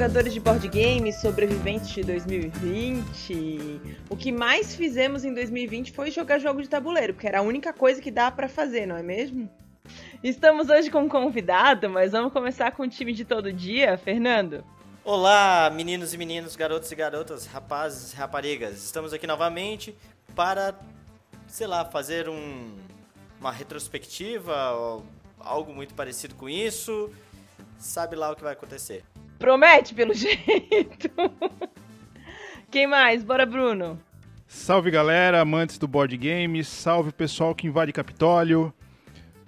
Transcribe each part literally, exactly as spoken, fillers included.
jogadores de board game, sobreviventes de dois mil e vinte. O que mais fizemos em dois mil e vinte foi jogar jogo de tabuleiro, porque era a única coisa que dá pra fazer, não é mesmo? Estamos hoje com um convidado, mas vamos começar com o time de todo dia, Fernando. Olá, meninos e meninas, garotos e garotas, rapazes e raparigas. Estamos aqui novamente para, sei lá, fazer um, uma retrospectiva, ou algo muito parecido com isso. Sabe lá o que vai acontecer. Promete, pelo jeito. Quem mais? Bora, Bruno. Salve, galera, amantes do board game. Salve, pessoal que invade Capitólio.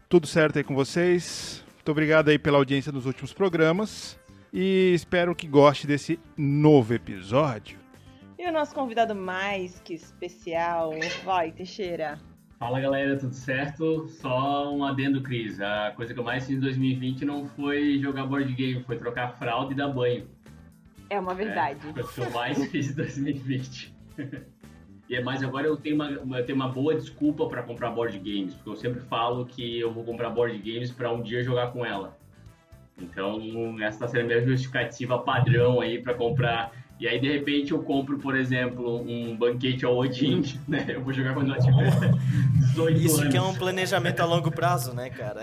Tudo certo aí com vocês? Muito obrigado aí pela audiência nos últimos programas. E espero que goste desse novo episódio. E o nosso convidado mais que especial, vai, Teixeira. Fala, galera, tudo certo? Só um adendo, Cris. A coisa que eu mais fiz em dois mil e vinte não foi jogar board game, foi trocar fralda e dar banho. É uma verdade. É a coisa que eu mais fiz em dois mil e vinte. E, mas agora eu tenho, uma, eu tenho uma boa desculpa para comprar board games, porque eu sempre falo que eu vou comprar board games para um dia jogar com ela. Então, essa está sendo a minha justificativa padrão aí para comprar. E aí, de repente, eu compro, por exemplo, um banquete ao Odin, né? Eu vou jogar quando ela tiver dezoito anos. Isso que é um planejamento a longo prazo, né, cara?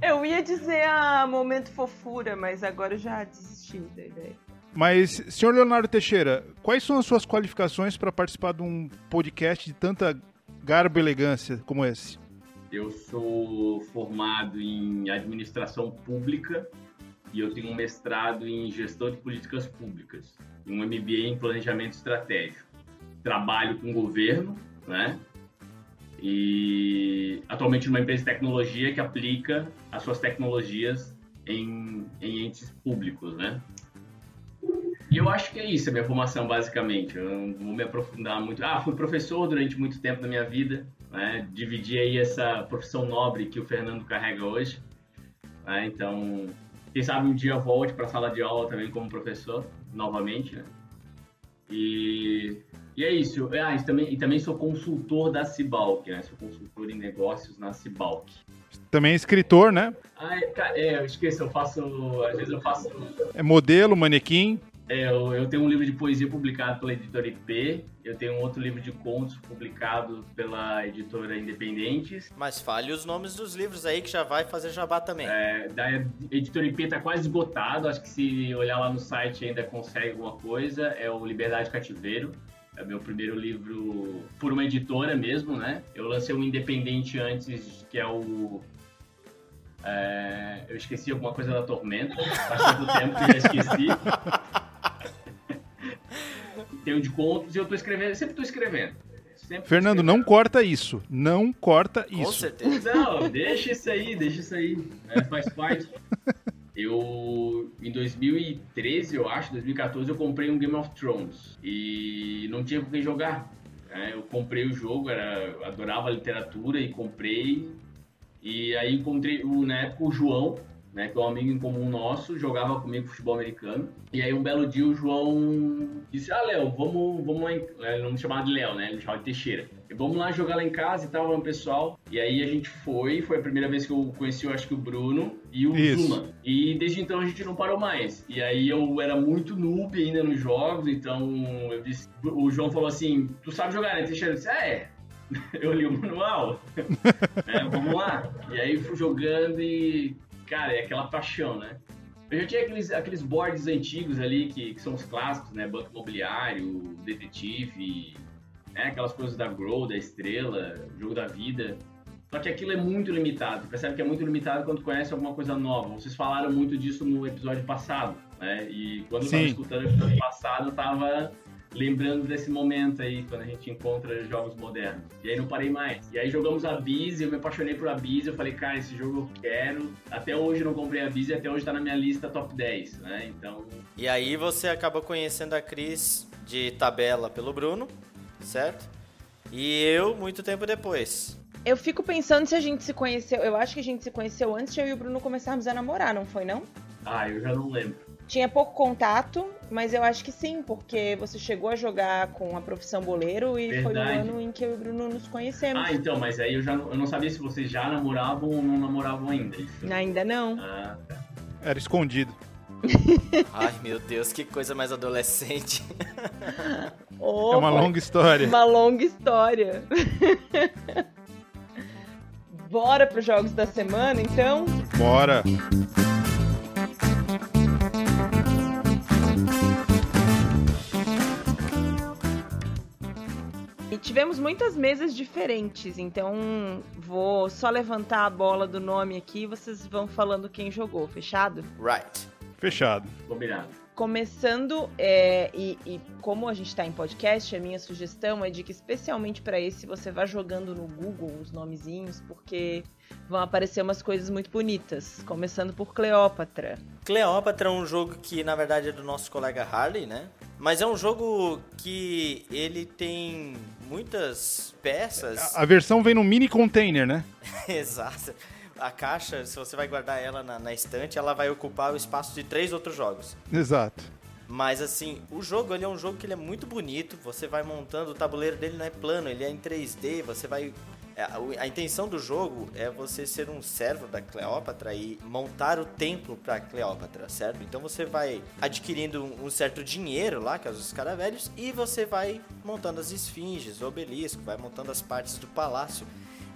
Eu ia dizer a ah, momento fofura, mas agora eu já desisti da ideia. Mas, senhor Leonardo Teixeira, quais são as suas qualificações para participar de um podcast de tanta garbo e elegância como esse? Eu sou formado em administração pública e eu tenho um mestrado em gestão de políticas públicas. Um M B A em planejamento estratégico. Trabalho com governo, né? E atualmente numa empresa de tecnologia que aplica as suas tecnologias em, em entes públicos, né? E eu acho que é isso a minha formação, basicamente. Eu não vou me aprofundar muito. Ah, fui professor durante muito tempo da minha vida, né? Dividi aí essa profissão nobre que o Fernando carrega hoje, né? Então, quem sabe um dia eu volte para a sala de aula também como professor, novamente, né? E, e é isso. Ah, e também, e também sou consultor da Cibalc, né? Sou consultor em negócios na Cibalc. Também é escritor, né? Ah, é, é, eu esqueço, eu faço... Às vezes eu faço... É modelo, manequim? É, eu, eu tenho um livro de poesia publicado pela editora I P, eu tenho outro livro de contos publicado pela editora Independentes. Mas fale os nomes dos livros aí que já vai fazer jabá também. É, da editora I P tá quase esgotado, acho que se olhar lá no site ainda consegue alguma coisa. É o Liberdade Cativeiro, é meu primeiro livro por uma editora mesmo, né? Eu lancei um independente antes, que é o... É, eu esqueci alguma coisa da Tormenta, faz tanto tempo que já esqueci. Tenho de contos e eu tô escrevendo, sempre tô escrevendo. Sempre Fernando, tô escrevendo. Não corta isso, não corta isso. Com certeza. Não, deixa isso aí, deixa isso aí, é, faz parte. Eu, em dois mil e treze, eu acho, dois mil e catorze, eu comprei um Game of Thrones e não tinha com quem jogar. É, eu comprei o jogo, era, adorava a literatura e comprei. E aí encontrei, o, na época, o João, né, que é um amigo em comum nosso, jogava comigo futebol americano. E aí, um belo dia, o João disse, ah, Léo, vamos, vamos lá, em... ele não me chamava de Léo, né, ele me chamava de Teixeira. E vamos lá jogar lá em casa e tal, o pessoal. E aí a gente foi, foi a primeira vez que eu conheci, eu acho que o Bruno e o Isso. Zuma. E desde então a gente não parou mais. E aí eu era muito noob ainda nos jogos, então eu disse, o João falou assim, tu sabe jogar, né, Teixeira? Eu disse, ah, é. Eu li o manual, é, vamos lá. E aí fui jogando e, cara, é aquela paixão, né? Eu já tinha aqueles, aqueles boards antigos ali, que, que são os clássicos, né? Banco Imobiliário, Detetive, né? Aquelas coisas da Grow, da Estrela, Jogo da Vida. Só que aquilo é muito limitado, percebe que é muito limitado quando conhece alguma coisa nova. Vocês falaram muito disso no episódio passado, né? E quando eu tava Sim. escutando o episódio passado, eu tava... lembrando desse momento aí, quando a gente encontra jogos modernos. E aí não parei mais. E aí jogamos Abyss, eu me apaixonei por Abyss, eu falei, cara, esse jogo eu quero. Até hoje eu não comprei Abyss e até hoje tá na minha lista top dez, né? Então... E aí você acaba conhecendo a Cris de tabela pelo Bruno, certo? E eu, muito tempo depois. Eu fico pensando se a gente se conheceu... Eu acho que a gente se conheceu antes de eu e o Bruno começarmos a namorar, não foi, não? Ah, eu já não lembro. Tinha pouco contato, mas eu acho que sim, porque você chegou a jogar com a profissão boleiro e Verdade. Foi o ano em que eu e o Bruno nos conhecemos. Ah, então, mas aí eu já não, eu não sabia se vocês já namoravam ou não namoravam ainda. Isso. Ainda não. Ah, tá. Era escondido. Ai, meu Deus, que coisa mais adolescente. Oh, é uma mas... longa história. Uma longa história. Bora pros jogos da semana, então? Bora! E tivemos muitas mesas diferentes, então vou só levantar a bola do nome aqui e vocês vão falando quem jogou, fechado? Right. Fechado. Combinado. Começando, é, e, e como a gente está em podcast, a minha sugestão é de que, especialmente para esse, você vá jogando no Google os nomezinhos, porque vão aparecer umas coisas muito bonitas. Começando por Cleópatra. Cleópatra é um jogo que, na verdade, é do nosso colega Harley, né? Mas é um jogo que ele tem muitas peças. A, a versão vem num mini container, né? Exato. A caixa, se você vai guardar ela na, na estante, ela vai ocupar o espaço de três outros jogos. Exato. Mas assim, o jogo ele é um jogo que ele é muito bonito, você vai montando, o tabuleiro dele não é plano, ele é em três D, você vai... A, a intenção do jogo é você ser um servo da Cleópatra e montar o templo pra Cleópatra, certo? Então você vai adquirindo um, um certo dinheiro lá, que é os escaravelhos, e você vai montando as esfinges, o obelisco, vai montando as partes do palácio.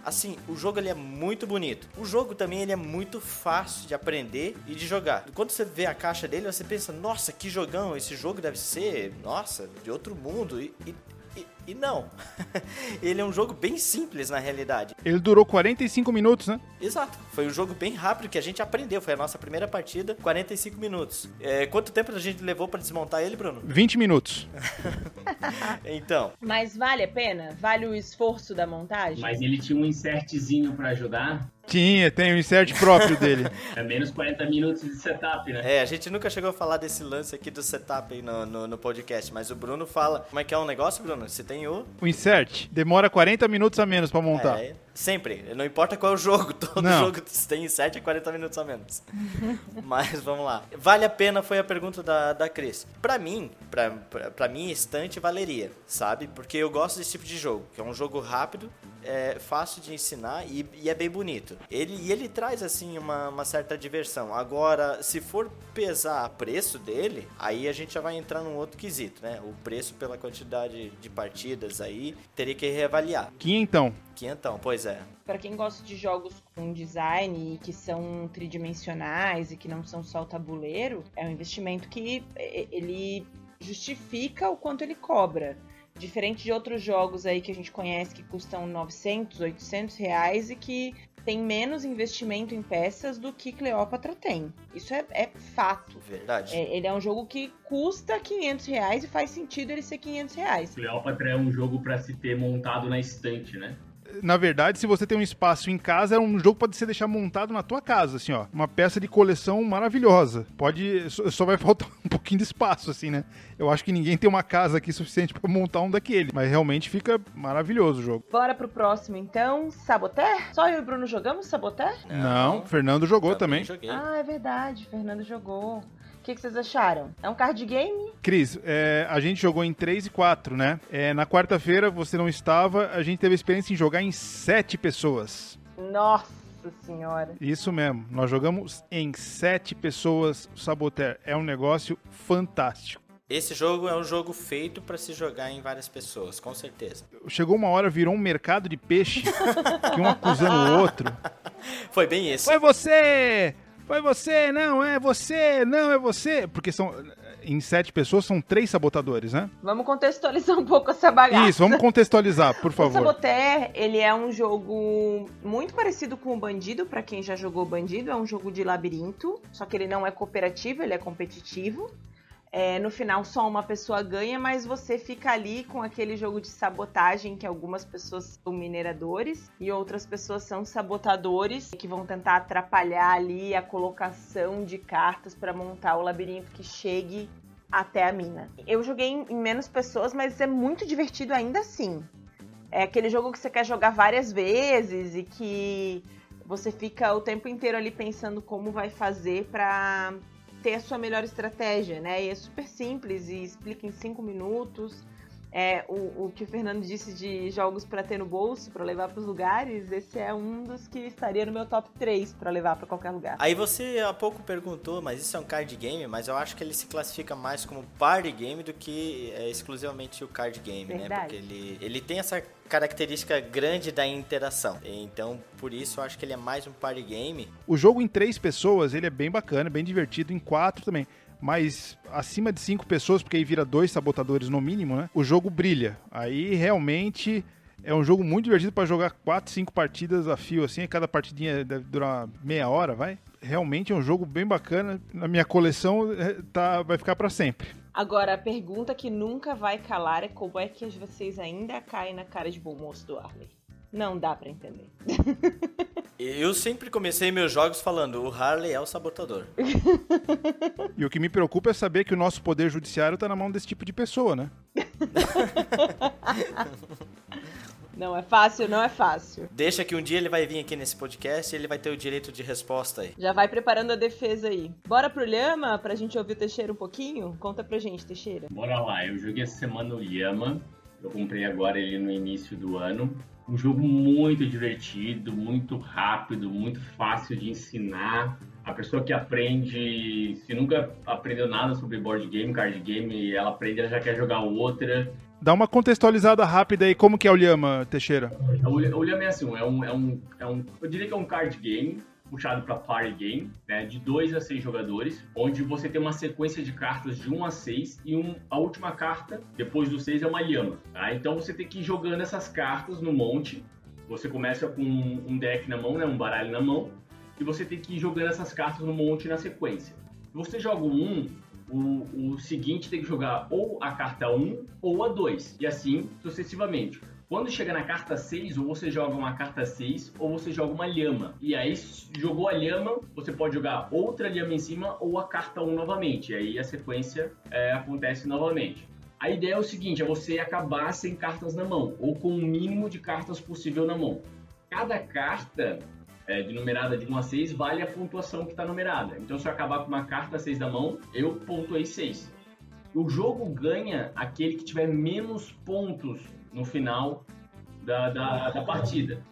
Assim, o jogo ele é muito bonito. O jogo também ele é muito fácil de aprender e de jogar. Quando você vê a caixa dele, você pensa, nossa, que jogão, esse jogo deve ser, nossa, de outro mundo. E, e, e, e não. Ele é um jogo bem simples, na realidade. Ele durou quarenta e cinco minutos, né? Exato. Foi um jogo bem rápido que a gente aprendeu. Foi a nossa primeira partida, quarenta e cinco minutos. É, quanto tempo a gente levou pra desmontar ele, Bruno? vinte minutos. Então. Mas vale a pena? Vale o esforço da montagem? Mas ele tinha um insertzinho pra ajudar? Tinha, tem um insert próprio dele. É menos quarenta minutos de setup, né? É, a gente nunca chegou a falar desse lance aqui do setup aí no, no, no podcast, mas o Bruno fala... Como é que é o negócio, Bruno? Você tem o... O insert. Demora quarenta minutos a menos pra montar. É, sempre. Não importa qual é o jogo. Todo Não. jogo tem insert e quarenta minutos a menos. Mas vamos lá. Vale a pena foi a pergunta da, da Cris. Pra mim, pra, pra, pra minha estante, valeria, sabe? Porque eu gosto desse tipo de jogo, que é um jogo rápido, é fácil de ensinar e, e é bem bonito. Ele, e ele traz, assim, uma, uma certa diversão. Agora, se for pesar o preço dele, aí a gente já vai entrar num outro quesito, né? O preço pela quantidade de partidas aí, teria que reavaliar. Quinhentão. Quinhentão, pois é. Para quem gosta de jogos com design e que são tridimensionais e que não são só o tabuleiro, é um investimento que ele justifica o quanto ele cobra. Diferente de outros jogos aí que a gente conhece que custam novecentos, oitocentos reais e que tem menos investimento em peças do que Cleópatra tem. Isso é, é fato. Verdade. É, ele é um jogo que custa quinhentos reais e faz sentido ele ser quinhentos reais. Cleópatra é um jogo para se ter montado na estante, né? Na verdade, se você tem um espaço em casa, é um jogo que pode ser deixar montado na tua casa, assim, ó. Uma peça de coleção maravilhosa. Pode... Só vai faltar um pouquinho de espaço, assim, né? Eu acho que ninguém tem uma casa aqui suficiente pra montar um daquele. Mas realmente fica maravilhoso o jogo. Bora pro próximo, então. Saboteur? Só eu e o Bruno jogamos Saboteur? Não, o Fernando jogou também. Joguei. Ah, é verdade. O Fernando jogou. O que, que vocês acharam? É um card game? Cris, é, a gente jogou em três e quatro, né? É, na quarta-feira, você não estava, a gente teve a experiência em jogar em sete pessoas. Nossa Senhora! Isso mesmo, nós jogamos em sete pessoas o Saboteur. É um negócio fantástico. Esse jogo é um jogo feito pra se jogar em várias pessoas, com certeza. Chegou uma hora, virou um mercado de peixe, que um acusando o outro. Foi bem isso. Foi você! Foi você, não, é você, não, é você. Porque são, em sete pessoas são três sabotadores, né? Vamos contextualizar um pouco essa bagaça. Isso, vamos contextualizar, por favor. O Saboteur, ele é um jogo muito parecido com o Bandido, pra quem já jogou Bandido. É um jogo de labirinto, só que ele não é cooperativo, ele é competitivo. É, no final só uma pessoa ganha, mas você fica ali com aquele jogo de sabotagem que algumas pessoas são mineradores e outras pessoas são sabotadores que vão tentar atrapalhar ali a colocação de cartas para montar o labirinto que chegue até a mina. Eu joguei em menos pessoas, mas é muito divertido ainda assim. É aquele jogo que você quer jogar várias vezes e que você fica o tempo inteiro ali pensando como vai fazer para... ter a sua melhor estratégia, né? E é super simples e explica em cinco minutos. é, o, o que o Fernando disse de jogos para ter no bolso, para levar para os lugares, esse é um dos que estaria no meu top três para levar para qualquer lugar. Aí você há pouco perguntou, mas isso é um card game, mas eu acho que ele se classifica mais como party game do que é, exclusivamente o card game, verdade, né? Porque ele, ele tem essa característica grande da interação. Então, por isso, eu acho que ele é mais um party game. O jogo em três pessoas, ele é bem bacana, bem divertido, em quatro também. Mas acima de cinco pessoas, porque aí vira dois sabotadores no mínimo, né? O jogo brilha. Aí realmente é um jogo muito divertido para jogar quatro, cinco partidas a fio, assim. Cada partidinha deve durar meia hora, vai? Realmente é um jogo bem bacana. Na minha coleção tá, vai ficar para sempre. Agora, a pergunta que nunca vai calar é como é que vocês ainda caem na cara de bom moço do Harley. Não dá pra entender. Eu sempre comecei meus jogos falando, o Harley é o sabotador. E o que me preocupa é saber que o nosso poder judiciário tá na mão desse tipo de pessoa, né? Não é fácil, não é fácil. Deixa que um dia ele vai vir aqui nesse podcast e ele vai ter o direito de resposta aí. Já vai preparando a defesa aí. Bora pro Lhama pra gente ouvir o Teixeira um pouquinho? Conta pra gente, Teixeira. Bora lá, eu joguei essa semana o Lhama. Eu comprei agora ele no início do ano. Um jogo muito divertido, muito rápido, muito fácil de ensinar. A pessoa que aprende, se nunca aprendeu nada sobre board game, card game, ela aprende, ela já quer jogar outra. Dá uma contextualizada rápida aí, como que é o Lhama, Teixeira? O Lhama é assim, é um, é um, é um, eu diria que é um card game puxado para party game, né, de dois a seis jogadores, onde você tem uma sequência de cartas de um a seis e um, a última carta, depois do seis, é uma lhama. Tá? Então você tem que ir jogando essas cartas no monte. Você começa com um deck na mão, né, um baralho na mão, e você tem que ir jogando essas cartas no monte na sequência. Se você joga o um, o, o seguinte tem que jogar ou a carta um ou a dois, e assim sucessivamente. Quando chega na carta seis, ou você joga uma carta seis, ou você joga uma lhama. E aí, jogou a lhama, você pode jogar outra lhama em cima, ou a carta um novamente. E aí a sequência é, acontece novamente. A ideia é o seguinte, é você acabar sem cartas na mão, ou com o mínimo de cartas possível na mão. Cada carta é, de numerada de um a seis vale a pontuação que está numerada. Então, se eu acabar com uma carta seis na mão, eu pontuei seis. O jogo ganha aquele que tiver menos pontos no final da, da, da partida.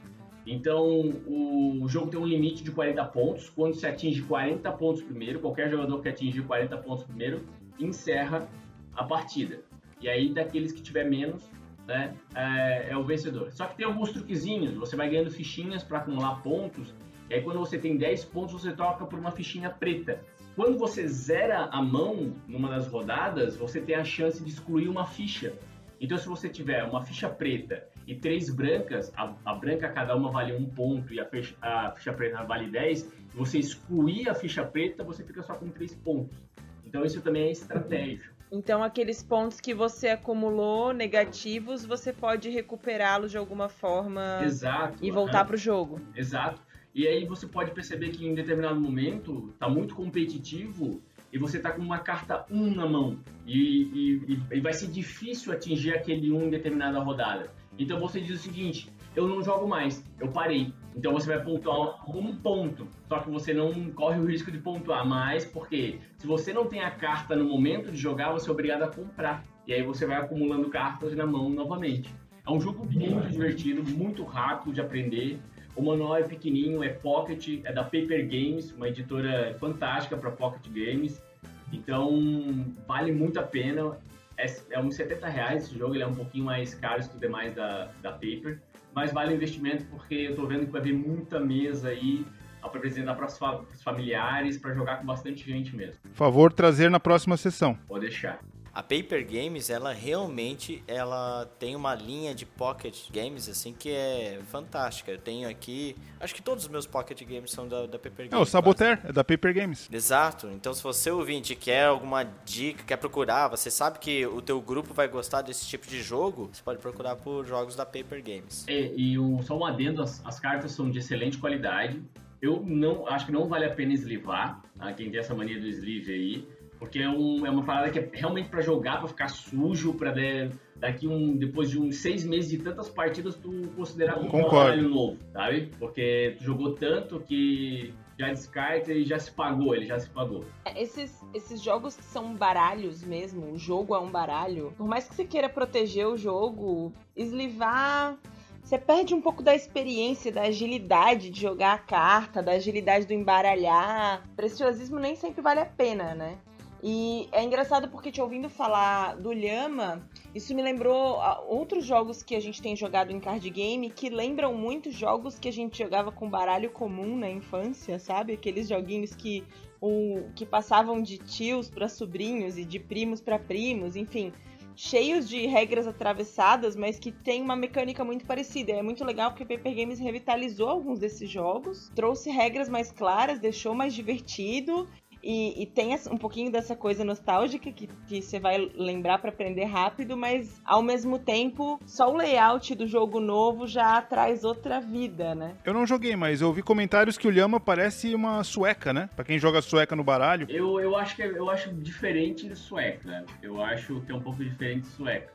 Então, o, o jogo tem um limite de quarenta pontos. Quando se atinge quarenta pontos primeiro, qualquer jogador que atinge quarenta pontos primeiro, encerra a partida. E aí, daqueles que tiver menos, né, é, é o vencedor. Só que tem alguns truquezinhos. Você vai ganhando fichinhas para acumular pontos. E aí, quando você tem dez pontos, você troca por uma fichinha preta. Quando você zera a mão numa das rodadas, você tem a chance de excluir uma ficha. Então, se você tiver uma ficha preta e três brancas, a, a branca cada uma vale um ponto e a ficha, a ficha preta vale dez, você excluir a ficha preta, você fica só com três pontos. Então, isso também é estratégico. Então, aqueles pontos que você acumulou negativos, você pode recuperá-los de alguma forma. Exato, e voltar para o jogo. Exato. E aí você pode perceber que em determinado momento está muito competitivo e você está com uma carta um na mão e, e, e vai ser difícil atingir aquele um em determinada rodada. Então você diz o seguinte, eu não jogo mais, eu parei. Então você vai pontuar um ponto, só que você não corre o risco de pontuar mais, porque se você não tem a carta no momento de jogar, você é obrigado a comprar. E aí você vai acumulando cartas na mão novamente. É um jogo muito divertido, muito rápido de aprender. O manual é pequenininho, é pocket, é da Paper Games, uma editora fantástica para pocket games. Então, vale muito a pena. É, é uns setenta reais esse jogo, ele é um pouquinho mais caro que os demais da, da Paper. Mas vale o investimento porque eu estou vendo que vai haver muita mesa aí para apresentar para os fa- familiares, para jogar com bastante gente mesmo. Por favor, trazer na próxima sessão. Vou deixar. A Paper Games, ela realmente ela tem uma linha de pocket games assim que é fantástica. Eu tenho aqui, acho que todos os meus pocket games são da, da Paper Games. É, o Saboteur é da Paper Games. Exato. Então, se você ouvinte quer alguma dica, quer procurar, você sabe que o teu grupo vai gostar desse tipo de jogo, você pode procurar por jogos da Paper Games. É, e o, só um adendo, as, as cartas são de excelente qualidade. Eu não, acho que não vale a pena eslivar, tá? Quem tem essa mania do sleeve aí. Porque é, um, é uma parada que é realmente pra jogar, pra ficar sujo, pra de, daqui um, depois de uns seis meses de tantas partidas, tu considerar um trabalho novo, sabe? Porque tu jogou tanto que já descarta e já se pagou, ele já se pagou. Esses, esses jogos que são baralhos mesmo, o jogo é um baralho, por mais que você queira proteger o jogo, eslivar... Você perde um pouco da experiência, da agilidade de jogar a carta, da agilidade do embaralhar. Preciosismo nem sempre vale a pena, né? E é engraçado porque te ouvindo falar do Lhama, isso me lembrou outros jogos que a gente tem jogado em card game que lembram muito jogos que a gente jogava com baralho comum na infância, sabe? Aqueles joguinhos que, o, que passavam de tios para sobrinhos e de primos para primos, enfim, cheios de regras atravessadas, mas que tem uma mecânica muito parecida. É muito legal porque Paper Games revitalizou alguns desses jogos, trouxe regras mais claras, deixou mais divertido. E, e tem um pouquinho dessa coisa nostálgica que, que você vai lembrar pra aprender rápido, mas ao mesmo tempo, só o layout do jogo novo já traz outra vida, né? Eu não joguei, mas eu ouvi comentários que o Lhama parece uma sueca, né? Pra quem joga sueca no baralho. Eu, eu, acho, que, eu acho diferente de sueca. Eu acho que é um pouco diferente de sueca.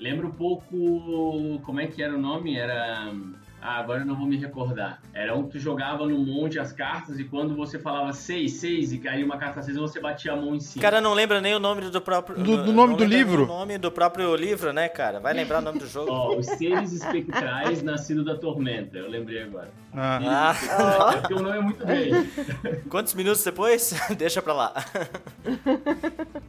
Lembra um pouco... Como é que era o nome? Era... Ah, agora eu não vou me recordar. Era um que tu jogava no monte as cartas e quando você falava seis, seis e caía uma carta seis, você batia a mão em cima. O cara não lembra nem o nome do próprio... Do, do nome do livro? O nome do próprio livro, né, cara? Vai lembrar o nome do jogo. Ó, oh, os seres espectrais nascidos da tormenta. Eu lembrei agora. Ah. ah. É porque o nome é muito bem. Quantos minutos depois? Deixa pra lá.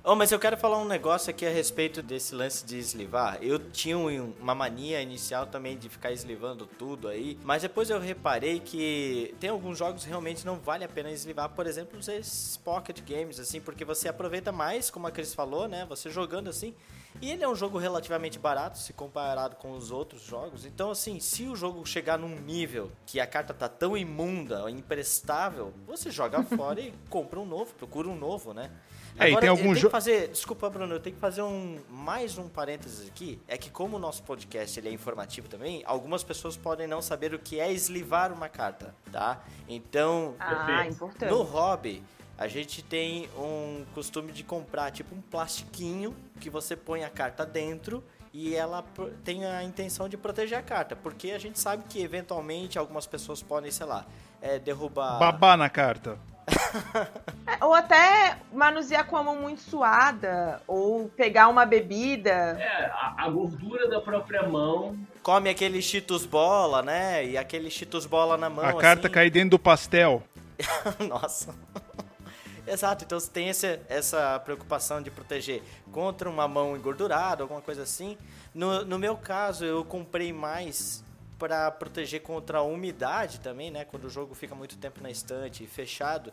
Oh, mas eu quero falar um negócio aqui a respeito desse lance de eslivar. Eu tinha uma mania inicial também de ficar eslivando tudo aí, mas depois eu reparei que tem alguns jogos que realmente não vale a pena eslivar, por exemplo, os pocket games, assim, porque você aproveita mais, como a Cris falou, né, você jogando assim, e ele é um jogo relativamente barato se comparado com os outros jogos, então assim, se o jogo chegar num nível que a carta tá tão imunda, imprestável, você joga fora e compra um novo, procura um novo, né. É, agora, tem algum eu tenho jo... que fazer... Desculpa, Bruno, eu tenho que fazer um, mais um parênteses aqui. É que como o nosso podcast ele é informativo também, algumas pessoas podem não saber o que é eslivar uma carta, tá? Então, ah, importante. No hobby, a gente tem um costume de comprar tipo um plastiquinho que você põe a carta dentro e ela tem a intenção de proteger a carta, porque a gente sabe que eventualmente algumas pessoas podem, sei lá, é, derrubar... Babar na carta. Ou até manusear com a mão muito suada, ou pegar uma bebida. É, a, a gordura da própria mão. Come aquele Cheetos bola, né? E aquele Cheetos bola na mão. A carta assim cair dentro do pastel. Nossa. Exato, então você tem esse, essa preocupação de proteger contra uma mão engordurada, alguma coisa assim. No, no meu caso, eu comprei mais para proteger contra a umidade também, né? Quando o jogo fica muito tempo na estante e fechado,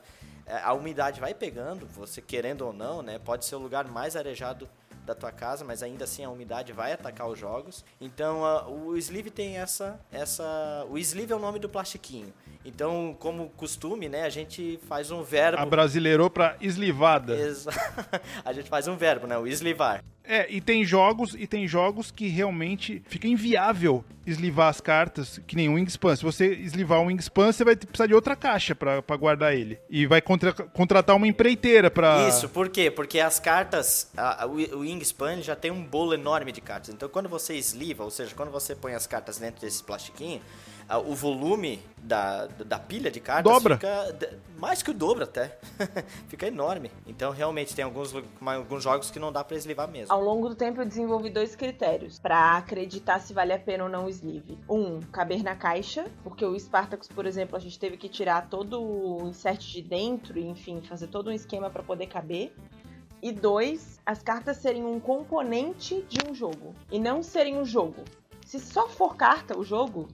a umidade vai pegando, você querendo ou não, né? Pode ser o lugar mais arejado da tua casa, mas ainda assim a umidade vai atacar os jogos. Então a, o sleeve tem essa, essa... O sleeve é o nome do plastiquinho. Então, como costume, né? A gente faz um verbo... Abrasileirou pra eslivada. Exato. A gente faz um verbo, né? O eslivar. É, e tem jogos, e tem jogos que realmente fica inviável eslivar as cartas, que nem o Wingspan. Se você eslivar o Wingspan, você vai precisar de outra caixa pra, pra guardar ele. E vai contra, contratar uma empreiteira pra... Isso, por quê? Porque as cartas, a, a, o Wingspan já tem um bolo enorme de cartas. Então, quando você esliva, ou seja, quando você põe as cartas dentro desse plastiquinho, a, o volume da, da pilha de cartas dobra. Fica... Mais que o dobro, até. Fica enorme. Então, realmente, tem alguns, alguns jogos que não dá pra eslivar mesmo. Ao longo do tempo eu desenvolvi dois critérios para acreditar se vale a pena ou não o sleeve. Um, caber na caixa, porque o Spartacus, por exemplo, a gente teve que tirar todo o insert de dentro, enfim, fazer todo um esquema para poder caber. E dois, as cartas serem um componente de um jogo e não serem um jogo. Se só for carta o jogo,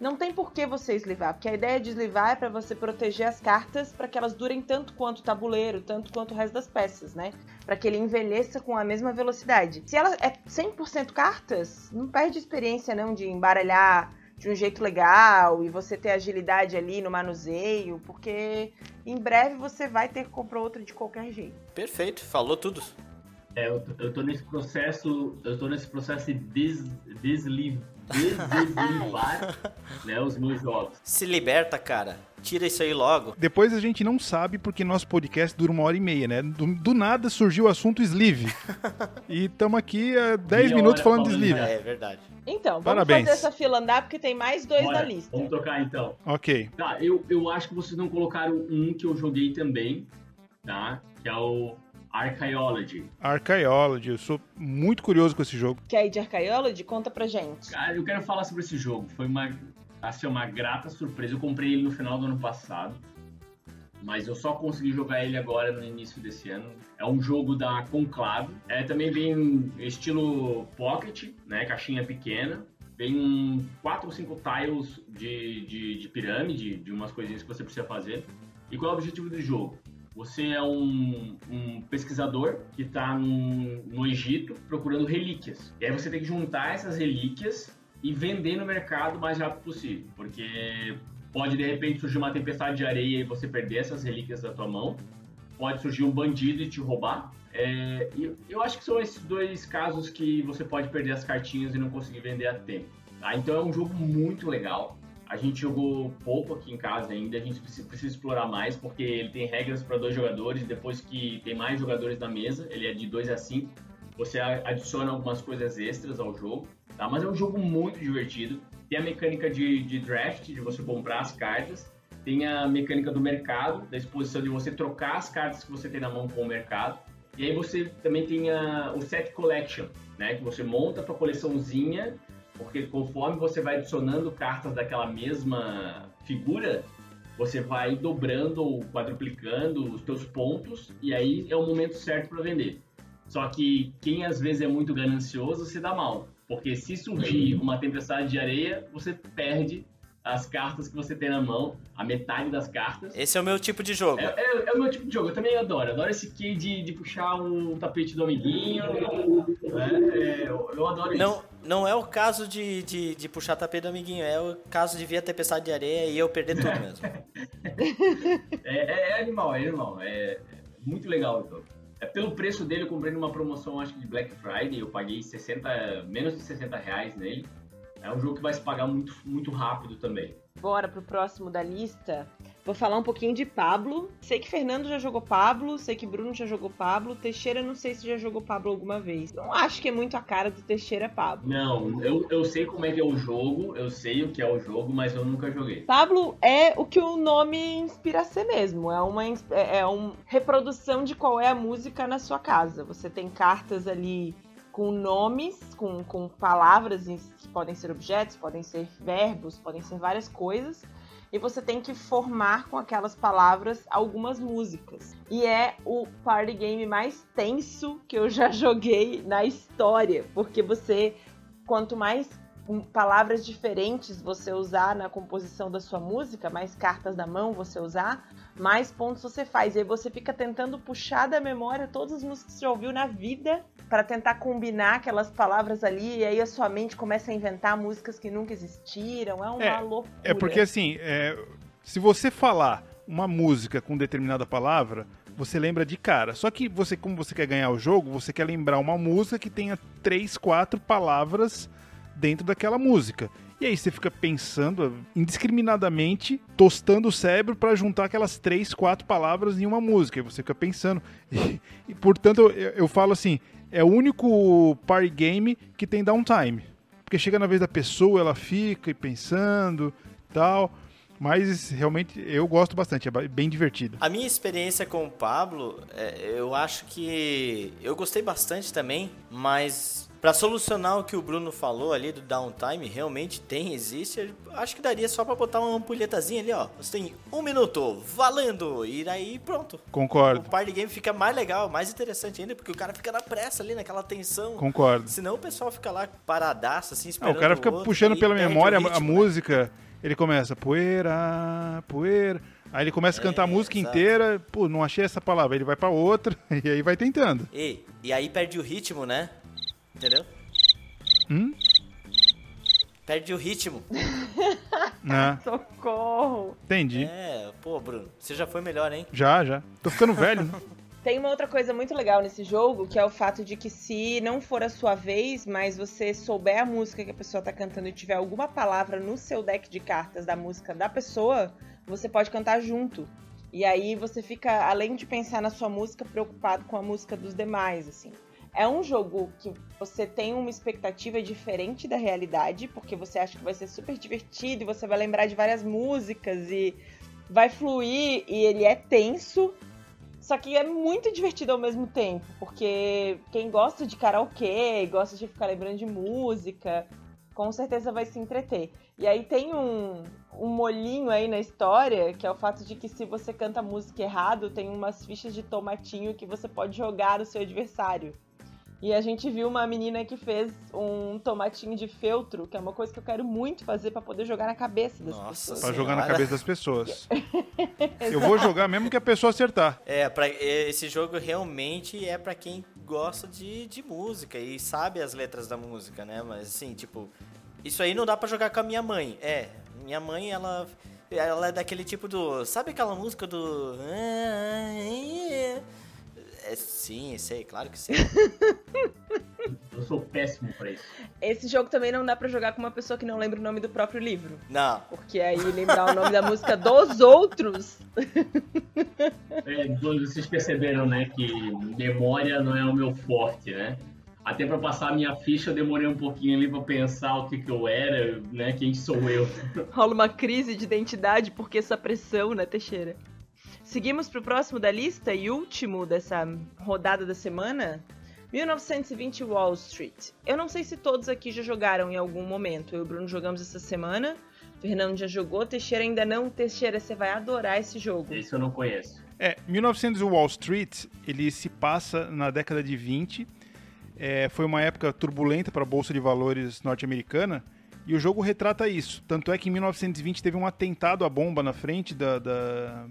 não tem por que você eslivar, porque a ideia de eslivar é para você proteger as cartas para que elas durem tanto quanto o tabuleiro, tanto quanto o resto das peças, né? Para que ele envelheça com a mesma velocidade. Se ela é cem por cento cartas, não perde experiência não de embaralhar de um jeito legal e você ter agilidade ali no manuseio, porque em breve você vai ter que comprar outra de qualquer jeito. Perfeito, falou tudo. É, eu tô, eu tô nesse processo, eu tô nesse processo de des, deslivar. desderivar, né, os meus jogos. Se liberta, cara. Tira isso aí logo. Depois a gente não sabe porque nosso podcast dura uma hora e meia, né? Do, do nada surgiu o assunto sleeve. E estamos aqui há dez minutos falando de sleeve. É, é verdade. Então, vamos Parabéns. fazer essa fila andar porque tem mais dois Olha, na lista. Vamos tocar então. Ok. Tá, eu, eu acho que vocês não colocaram um que eu joguei também, tá? Que é o Archaeology. Archaeology, eu sou muito curioso com esse jogo. Que aí de Archaeology? Conta pra gente. Cara, eu quero falar sobre esse jogo. Foi uma... Assim, uma grata surpresa. Eu comprei ele no final do ano passado, mas eu só consegui jogar ele agora no início desse ano. É um jogo da Conclave. É também bem estilo pocket, né? Caixinha pequena. Vem quatro ou cinco tiles de, de, de pirâmide, de umas coisinhas que você precisa fazer. E qual é o objetivo do jogo? Você é um, um pesquisador que está no, no Egito procurando relíquias. E aí você tem que juntar essas relíquias e vender no mercado o mais rápido possível, porque pode de repente surgir uma tempestade de areia e você perder essas relíquias da tua mão, pode surgir um bandido e te roubar. É, eu acho que são esses dois casos que você pode perder as cartinhas e não conseguir vender a tempo. Tá? Então é um jogo muito legal, a gente jogou pouco aqui em casa ainda, a gente precisa explorar mais, porque ele tem regras para dois jogadores, depois que tem mais jogadores na mesa, ele é de dois a cinco, você adiciona algumas coisas extras ao jogo. Tá, mas é um jogo muito divertido, tem a mecânica de, de draft, de você comprar as cartas, tem a mecânica do mercado, da exposição de você trocar as cartas que você tem na mão com o mercado, e aí você também tem a, o set collection, né, que você monta a sua coleçãozinha, porque conforme você vai adicionando cartas daquela mesma figura, você vai dobrando ou quadruplicando os seus pontos, e aí é o momento certo para vender. Só que quem às vezes é muito ganancioso se dá mal. Porque se surgir uma tempestade de areia, você perde as cartas que você tem na mão, a metade das cartas. Esse é o meu tipo de jogo. É, é, é o meu tipo de jogo, eu também adoro. Adoro esse que de, de puxar um tapete do amiguinho. É, é, eu, eu adoro não, isso. Não é o caso de, de, de puxar tapete do amiguinho, é o caso de vir a tempestade de areia e eu perder tudo mesmo. é, é, é animal, é animal. É muito legal o jogo. É, pelo preço dele, eu comprei numa promoção, acho que de Black Friday, eu paguei sessenta, menos de sessenta reais nele. É um jogo que vai se pagar muito, muito rápido também. Bora pro próximo da lista. Vou falar um pouquinho de Pablo. Sei que Fernando já jogou Pablo, sei que Bruno já jogou Pablo. Teixeira, não sei se já jogou Pablo alguma vez. Não acho que é muito a cara do Teixeira Pablo. Não, eu, eu sei como é que é o jogo, eu sei o que é o jogo, mas eu nunca joguei. Pablo é o que o nome inspira a ser mesmo. É uma, é uma reprodução de qual é a música na sua casa. Você tem cartas ali com nomes, com, com palavras que podem ser objetos, podem ser verbos, podem ser várias coisas. E você tem que formar com aquelas palavras algumas músicas. E é o party game mais tenso que eu já joguei na história. Porque você, quanto mais palavras diferentes você usar na composição da sua música, mais cartas na mão você usar, mais pontos você faz. E aí você fica tentando puxar da memória todas as músicas que você já ouviu na vida para tentar combinar aquelas palavras ali, e aí a sua mente começa a inventar músicas que nunca existiram, é uma é, loucura. É porque assim, é, se você falar uma música com determinada palavra, você lembra de cara. Só que você, como você quer ganhar o jogo, você quer lembrar uma música que tenha três, quatro palavras dentro daquela música. E aí você fica pensando indiscriminadamente, tostando o cérebro para juntar aquelas três, quatro palavras em uma música. E você fica pensando. E, e portanto, eu, eu falo assim, é o único party game que tem downtime. Porque chega na vez da pessoa, ela fica pensando e tal. Mas realmente eu gosto bastante, é bem divertido. A minha experiência com o Pablo, eu acho que eu gostei bastante também, mas para solucionar o que o Bruno falou ali do downtime, realmente tem, existe. Acho que daria só para botar uma ampulhetazinha ali, ó. Você tem um minuto, valendo! E aí pronto. Concordo. O party game fica mais legal, mais interessante ainda, porque o cara fica na pressa ali, naquela tensão. Concordo. Senão o pessoal fica lá paradaço, assim, esperando. Não, o cara fica o outro, puxando pela memória ritmo, a música. Ele começa, poeira, poeira. Aí ele começa a cantar é, a música exato. inteira, pô, não achei essa palavra. Ele vai pra outra e aí vai tentando. E, e aí perde o ritmo, né? Entendeu? Hum? Perde o ritmo. Ah. Socorro. Entendi. É, pô, Bruno, você já foi melhor, hein? Já, já. Tô ficando velho, né? Tem uma outra coisa muito legal nesse jogo, que é o fato de que se não for a sua vez, mas você souber a música que a pessoa tá cantando e tiver alguma palavra no seu deck de cartas da música da pessoa, você pode cantar junto. E aí você fica, além de pensar na sua música, preocupado com a música dos demais, assim. É um jogo que você tem uma expectativa diferente da realidade, porque você acha que vai ser super divertido e você vai lembrar de várias músicas e vai fluir, e ele é tenso. Só que é muito divertido ao mesmo tempo, porque quem gosta de karaokê, gosta de ficar lembrando de música, com certeza vai se entreter. E aí tem um, um molinho aí na história, que é o fato de que se você canta música errado, tem umas fichas de tomatinho que você pode jogar no seu adversário. E a gente viu uma menina que fez um tomatinho de feltro, que é uma coisa que eu quero muito fazer pra poder jogar na cabeça das Nossa pessoas. Pra jogar na cabeça das pessoas. Eu vou jogar mesmo que a pessoa acertar. É, pra, esse jogo realmente é pra quem gosta de, de música e sabe as letras da música, né? Mas assim, tipo, isso aí não dá pra jogar com a minha mãe. É, minha mãe, ela, ela é daquele tipo do... Sabe aquela música do... Sim, sei, claro que sei. Eu sou péssimo pra isso. Esse jogo também não dá pra jogar com uma pessoa que não lembra o nome do próprio livro. Não. Porque aí lembrar o nome da música dos outros... É, vocês perceberam, né, que memória não é o meu forte, né? Até pra passar a minha ficha eu demorei um pouquinho ali pra pensar o que que eu era, né, quem sou eu. Rola uma crise de identidade porque essa pressão, né, Teixeira? Seguimos para o próximo da lista e último dessa rodada da semana, mil novecentos e vinte Wall Street. Eu não sei se todos aqui já jogaram em algum momento. Eu e o Bruno jogamos essa semana, o Fernando já jogou, Teixeira ainda não. Teixeira, você vai adorar esse jogo. Esse eu não conheço. É, mil e novecentos Wall Street, ele se passa na década de vinte. É, foi uma época turbulenta para a Bolsa de Valores norte-americana. E o jogo retrata isso. Tanto é que em mil novecentos e vinte teve um atentado à bomba na frente da... da...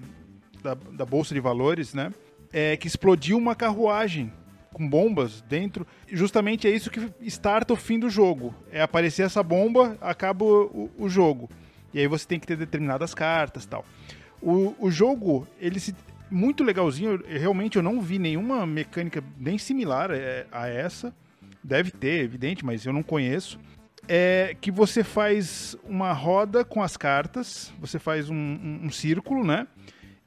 Da, da Bolsa de Valores, né? É, que explodiu uma carruagem com bombas dentro. Justamente é isso que starta o fim do jogo. É aparecer essa bomba, acaba o, o jogo. E aí você tem que ter determinadas cartas e tal. O, o jogo, ele se... Muito legalzinho. Eu, realmente eu não vi nenhuma mecânica nem similar a, a essa. Deve ter, evidente, mas eu não conheço. É que você faz uma roda com as cartas. Você faz um, um, um círculo, né?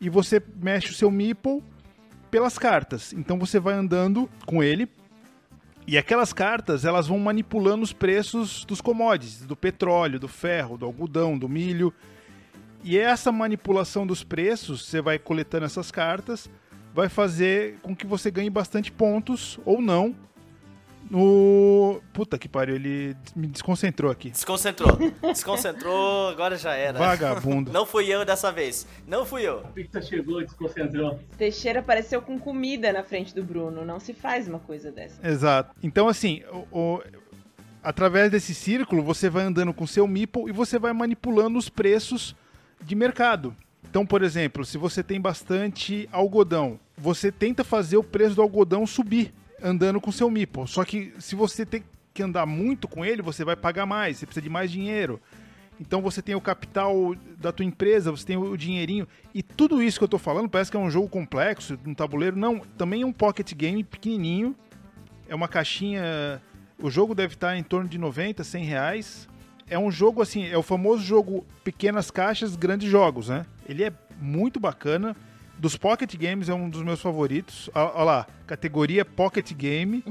E você mexe o seu meeple pelas cartas. Então você vai andando com ele. E aquelas cartas, elas vão manipulando os preços dos commodities. Do petróleo, do ferro, do algodão, do milho. E essa manipulação dos preços, você vai coletando essas cartas, vai fazer com que você ganhe bastante pontos, ou não. No... Puta que pariu, ele me desconcentrou aqui. Desconcentrou. Desconcentrou, agora já era. Vagabundo. Não fui eu dessa vez. Não fui eu. A pizza chegou e desconcentrou. Teixeira apareceu com comida na frente do Bruno. Não se faz uma coisa dessa. Exato. Então, assim, o, o... através desse círculo, você vai andando com seu meeple e você vai manipulando os preços de mercado. Então, por exemplo, se você tem bastante algodão, você tenta fazer o preço do algodão subir. Andando com seu meeple, só que se você tem que andar muito com ele, você vai pagar mais, você precisa de mais dinheiro. Então você tem o capital da tua empresa, você tem o dinheirinho, e tudo isso que eu tô falando parece que é um jogo complexo, um tabuleiro, não, também é um pocket game pequenininho, é uma caixinha, o jogo deve estar em torno de noventa, cem reais, é um jogo assim, é o famoso jogo pequenas caixas, grandes jogos, né? Ele é muito bacana. Dos Pocket Games é um dos meus favoritos. Olha lá, categoria Pocket Game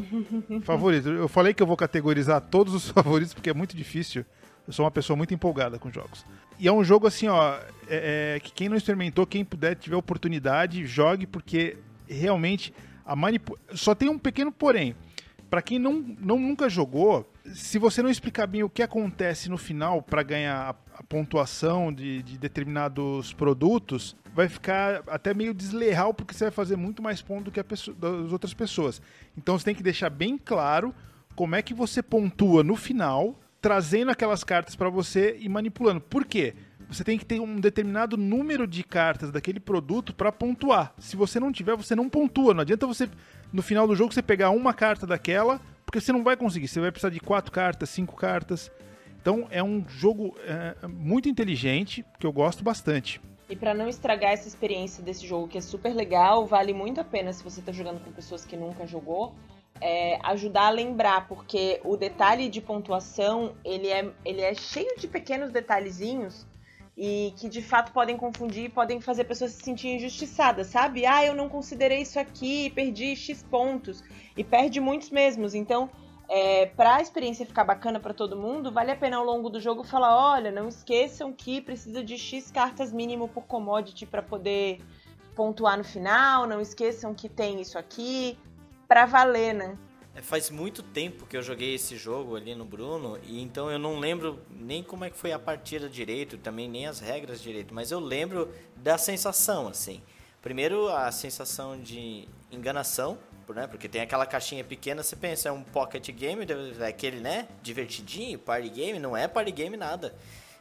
favorito. Eu falei que eu vou categorizar todos os favoritos porque é muito difícil. Eu sou uma pessoa muito empolgada com jogos. E é um jogo assim, ó, é, é, que quem não experimentou, quem puder, tiver oportunidade, jogue, porque realmente a manipu... Só tem um pequeno porém. Pra quem não, não, nunca jogou, se você não explicar bem o que acontece no final pra ganhar a, a pontuação de, de determinados produtos, vai ficar até meio desleal, porque você vai fazer muito mais ponto do que a pessoa, das outras pessoas. Então você tem que deixar bem claro como é que você pontua no final, trazendo aquelas cartas pra você e manipulando. Por quê? Você tem que ter um determinado número de cartas daquele produto pra pontuar. Se você não tiver, você não pontua. Não adianta você, no final do jogo, você pegar uma carta daquela, porque você não vai conseguir. Você vai precisar de quatro cartas, cinco cartas. Então é um jogo é, muito inteligente, que eu gosto bastante. E pra não estragar essa experiência desse jogo, que é super legal, vale muito a pena se você tá jogando com pessoas que nunca jogou, é, ajudar a lembrar, porque o detalhe de pontuação, ele é, ele é cheio de pequenos detalhezinhos e que de fato podem confundir, podem fazer pessoas se sentirem injustiçadas, sabe? Ah, eu não considerei isso aqui, perdi X pontos, e perde muitos mesmos, então... É, para a experiência ficar bacana para todo mundo, vale a pena ao longo do jogo falar, olha, não esqueçam que precisa de X cartas mínimo por commodity para poder pontuar no final, não esqueçam que tem isso aqui, para valer, né? É, faz muito tempo que eu joguei esse jogo ali no Bruno, e então eu não lembro nem como é que foi a partida direito, também nem as regras direito, mas eu lembro da sensação, assim. Primeiro, a sensação de enganação, né? Porque tem aquela caixinha pequena, você pensa, é um pocket game, é aquele, né, divertidinho, party game, não é party game nada.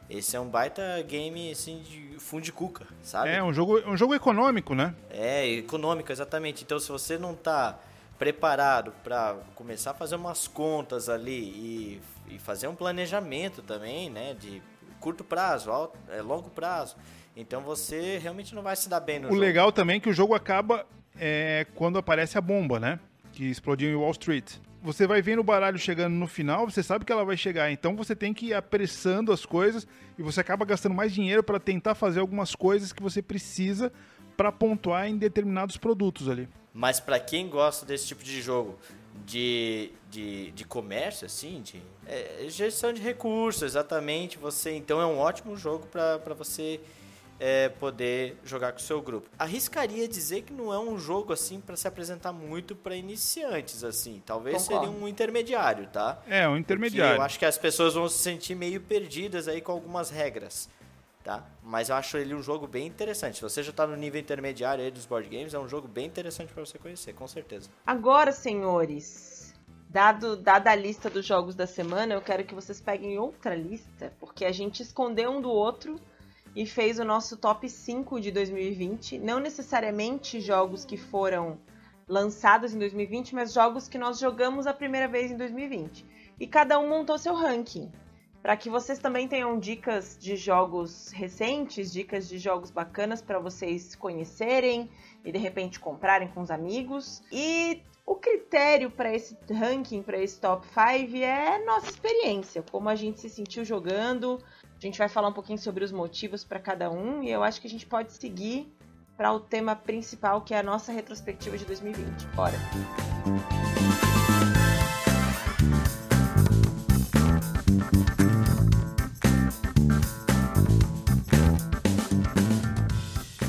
Esse é um baita game, assim, de fundo-de-cuca, sabe? É, um jogo, um jogo econômico, né? É, econômico, exatamente. Então, se você não tá preparado para começar a fazer umas contas ali e, e fazer um planejamento também, né, de curto prazo, alto, é, longo prazo, então você realmente não vai se dar bem no o jogo. O legal também é que o jogo acaba é, quando aparece a bomba, né? Que explodiu em Wall Street. Você vai vendo o baralho chegando no final, você sabe que ela vai chegar, então você tem que ir apressando as coisas e você acaba gastando mais dinheiro para tentar fazer algumas coisas que você precisa para pontuar em determinados produtos ali. Mas para quem gosta desse tipo de jogo, de, de, de comércio, assim, de é, gestão de recursos, exatamente, você então é um ótimo jogo para você... É, poder jogar com o seu grupo. Arriscaria dizer que não é um jogo assim para se apresentar muito para iniciantes, assim. Talvez Concordo. Seria um intermediário, tá? É, um intermediário. Porque eu acho que as pessoas vão se sentir meio perdidas aí com algumas regras, tá? Mas eu acho ele um jogo bem interessante. Se você já tá no nível intermediário aí dos board games, é um jogo bem interessante para você conhecer, com certeza. Agora, senhores, dado, dada a lista dos jogos da semana, eu quero que vocês peguem outra lista, porque a gente escondeu um do outro e fez o nosso top cinco de dois mil e vinte, não necessariamente jogos que foram lançados em dois mil e vinte, mas jogos que nós jogamos a primeira vez em dois mil e vinte. E cada um montou seu ranking, para que vocês também tenham dicas de jogos recentes, dicas de jogos bacanas para vocês conhecerem e de repente comprarem com os amigos. E o critério para esse ranking, para esse top cinco, é nossa experiência, como a gente se sentiu jogando. A gente vai falar um pouquinho sobre os motivos para cada um e eu acho que a gente pode seguir para o tema principal, que é a nossa retrospectiva de dois mil e vinte. Bora!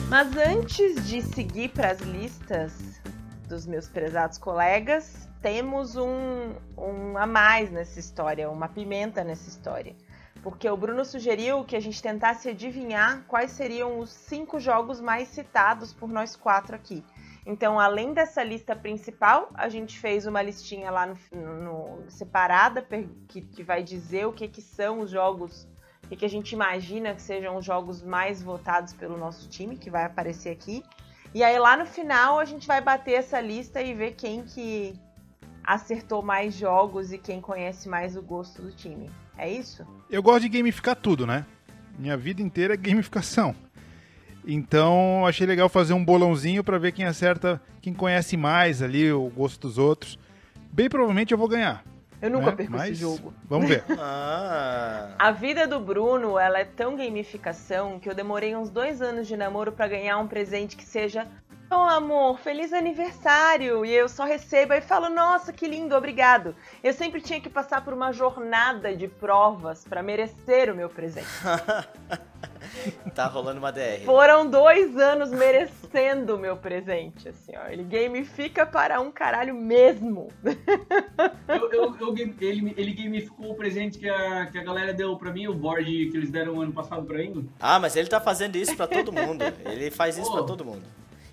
Mas antes de seguir para as listas dos meus prezados colegas, temos um, um a mais nessa história, uma pimenta nessa história. Porque o Bruno sugeriu que a gente tentasse adivinhar quais seriam os cinco jogos mais citados por nós quatro aqui. Então, além dessa lista principal, a gente fez uma listinha lá no, no, separada que, que vai dizer o que, que são os jogos, o que, que a gente imagina que sejam os jogos mais votados pelo nosso time, que vai aparecer aqui. E aí, lá no final, a gente vai bater essa lista e ver quem que acertou mais jogos e quem conhece mais o gosto do time. É isso? Eu gosto de gamificar tudo, né? Minha vida inteira é gamificação. Então, achei legal fazer um bolãozinho pra ver quem acerta, quem conhece mais ali o gosto dos outros. Bem provavelmente eu vou ganhar. Eu nunca né? perco Mas, esse jogo. Vamos ver. Ah. A vida do Bruno, ela é tão gamificação que eu demorei uns dois anos de namoro pra ganhar um presente que seja... Ô, amor, feliz aniversário! E eu só recebo e falo, nossa, que lindo, obrigado. Eu sempre tinha que passar por uma jornada de provas para merecer o meu presente. Tá rolando uma D R. Foram dois anos merecendo o meu presente, assim, ó. Ele gamifica para um caralho mesmo. eu, eu, eu, ele, ele gamificou o presente que a, que a galera deu pra mim, o board que eles deram ano passado pra mim. Ah, mas ele tá fazendo isso pra todo mundo. Ele faz isso oh. pra todo mundo.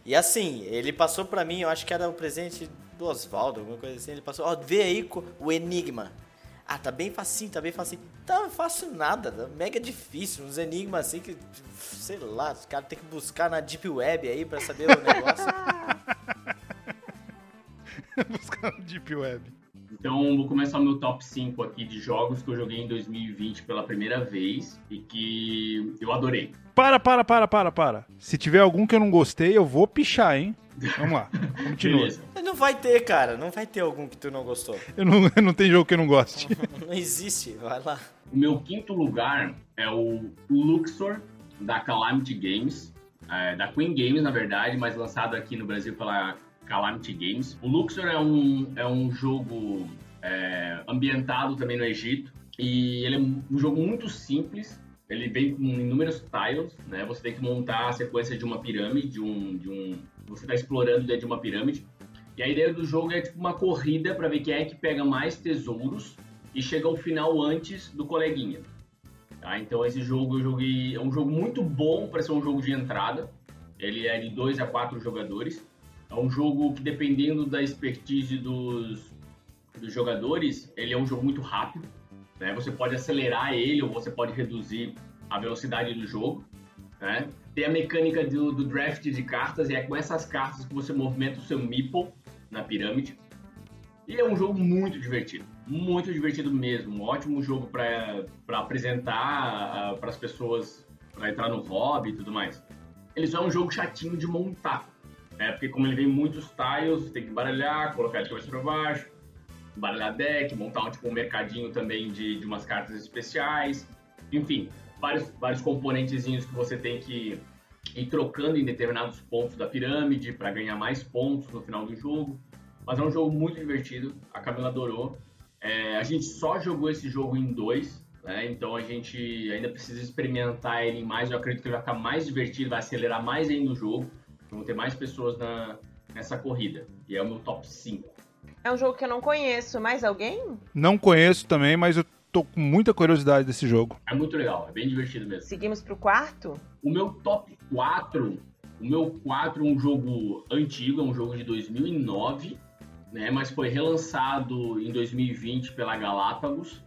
E assim, ele passou pra mim, eu acho que era o presente do Oswaldo, alguma coisa assim, ele passou, ó, vê aí o enigma. Ah, tá bem facinho, tá bem facinho. Tá, não faço nada, tá mega difícil, uns enigmas assim que, sei lá, os caras tem que buscar na Deep Web aí pra saber o negócio. Buscar na Deep Web. Então, vou começar o meu top cinco aqui de jogos que eu joguei em dois mil e vinte pela primeira vez e que eu adorei. Para, para, para, para, para. Se tiver algum que eu não gostei, eu vou pichar, hein? Vamos lá, continua. Beleza. Não vai ter, cara. Não vai ter algum que tu não gostou. Eu não, não tem jogo que eu não goste. Não existe, vai lá. O meu quinto lugar é o Luxor, da Calamity Games. É, da Queen Games, na verdade, mas lançado aqui no Brasil pela Calamity Games. O Luxor é um, é um jogo é, ambientado também no Egito. E ele é um jogo muito simples. Ele vem com inúmeros tiles, né? Você tem que montar a sequência de uma pirâmide, de um... De um você está explorando dentro de uma pirâmide. E a ideia do jogo é tipo uma corrida para ver quem é que pega mais tesouros e chega ao final antes do coleguinha. Tá? Então esse jogo eu joguei... É um jogo muito bom para ser um jogo de entrada. Ele é de dois a quatro jogadores. É um jogo que, dependendo da expertise dos, dos jogadores, ele é um jogo muito rápido, né? Você pode acelerar ele ou você pode reduzir a velocidade do jogo, né? Tem a mecânica do, do draft de cartas, e é com essas cartas que você movimenta o seu meeple na pirâmide. E é um jogo muito divertido, muito divertido mesmo. Um ótimo jogo para apresentar uh, para as pessoas, para entrar no hobby e tudo mais. Ele só é um jogo chatinho de montar. É, porque como ele vem muitos tiles, você tem que baralhar, colocar de cabeça para baixo, baralhar deck, montar um, tipo, um mercadinho também de, de umas cartas especiais, enfim, vários, vários componentezinhos que você tem que ir trocando em determinados pontos da pirâmide para ganhar mais pontos no final do jogo. Mas é um jogo muito divertido, a Camila adorou. É, a gente só jogou esse jogo em dois, né? Então a gente ainda precisa experimentar ele mais. Eu acredito que ele vai ficar mais divertido, vai acelerar mais ainda o jogo. Vão ter mais pessoas na, nessa corrida. E é o meu top cinco. É um jogo que eu não conheço. Mais alguém? Não conheço também, mas eu tô com muita curiosidade desse jogo. É muito legal, é bem divertido mesmo. Seguimos pro quarto? O meu top quatro. O meu quatro é um jogo antigo, é um jogo de dois mil e nove, né? Mas foi relançado em dois mil e vinte pela Galápagos.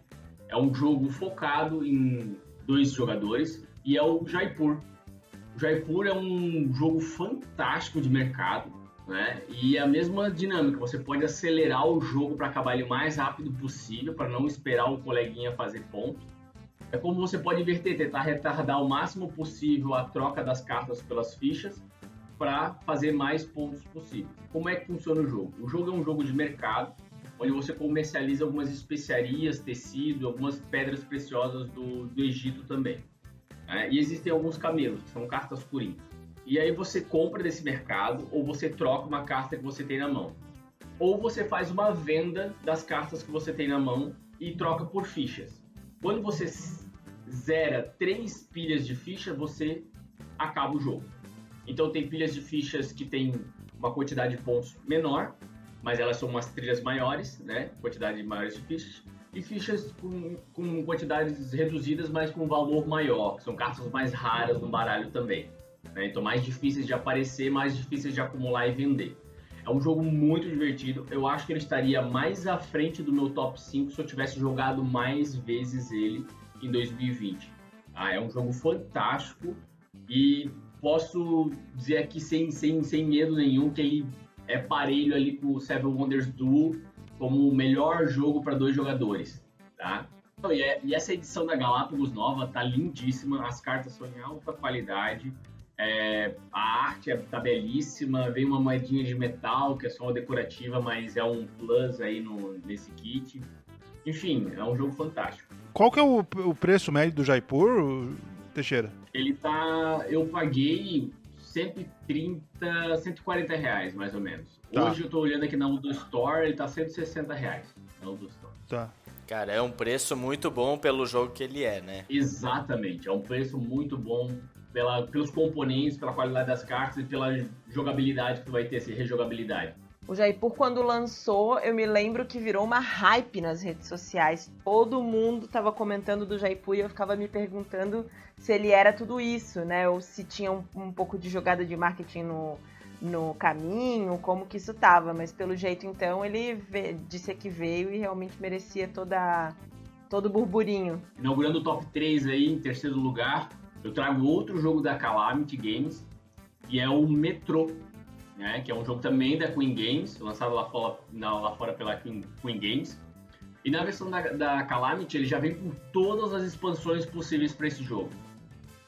É um jogo focado em dois jogadores e é o Jaipur. O Jaipur é um jogo fantástico de mercado, né? E é a mesma dinâmica, você pode acelerar o jogo para acabar ele o mais rápido possível, para não esperar o coleguinha fazer ponto. É como você pode inverter, tentar retardar o máximo possível a troca das cartas pelas fichas para fazer mais pontos possível. Como é que funciona o jogo? O jogo é um jogo de mercado, onde você comercializa algumas especiarias, tecido, algumas pedras preciosas do, do Egito também. É, e existem alguns camelos, que são cartas coringas. E aí você compra desse mercado, ou você troca uma carta que você tem na mão. Ou você faz uma venda das cartas que você tem na mão e troca por fichas. Quando você zera três pilhas de fichas, você acaba o jogo. Então tem pilhas de fichas que tem uma quantidade de pontos menor, mas elas são umas trilhas maiores, né? Quantidade maior de fichas. E fichas com, com quantidades reduzidas, mas com valor maior. São cartas mais raras no baralho também, né? Então mais difíceis de aparecer, mais difíceis de acumular e vender. É um jogo muito divertido. Eu acho que ele estaria mais à frente do meu top cinco se eu tivesse jogado mais vezes ele em dois mil e vinte. Ah, é um jogo fantástico e posso dizer aqui sem, sem, sem medo nenhum que ele é parelho ali com o Seven Wonders Duel como o melhor jogo para dois jogadores, tá? Então, e, é, e essa edição da Galápagos nova tá lindíssima, as cartas são em alta qualidade, é, a arte é, tá belíssima, vem uma moedinha de metal que é só uma decorativa, mas é um plus aí no, nesse kit. Enfim, é um jogo fantástico. Qual que é o, o preço médio do Jaipur, Teixeira? Ele tá... eu paguei... cento e trinta, cento e quarenta reais, mais ou menos. Tá. Hoje eu tô olhando aqui na Udo Store, ele tá cento e sessenta reais na Udo Store. Tá. Cara, é um preço muito bom pelo jogo que ele é, né? Exatamente, é um preço muito bom pela, pelos componentes, pela qualidade das cartas e pela jogabilidade que tu vai ter, essa rejogabilidade. O Jaipur, quando lançou, eu me lembro que virou uma hype nas redes sociais. Todo mundo estava comentando do Jaipur e eu ficava me perguntando se ele era tudo isso, né? Ou se tinha um, um pouco de jogada de marketing no, no caminho, como que isso tava. Mas pelo jeito, então, ele ve- disse que veio e realmente merecia toda, todo o burburinho. Inaugurando o top três aí, em terceiro lugar, eu trago outro jogo da Calamity Games, que é o Metrô. né, que é um jogo também da Queen Games, lançado lá fora, na, lá fora pela Queen, Queen Games. E na versão da, da Calamity, ele já vem com todas as expansões possíveis para esse jogo.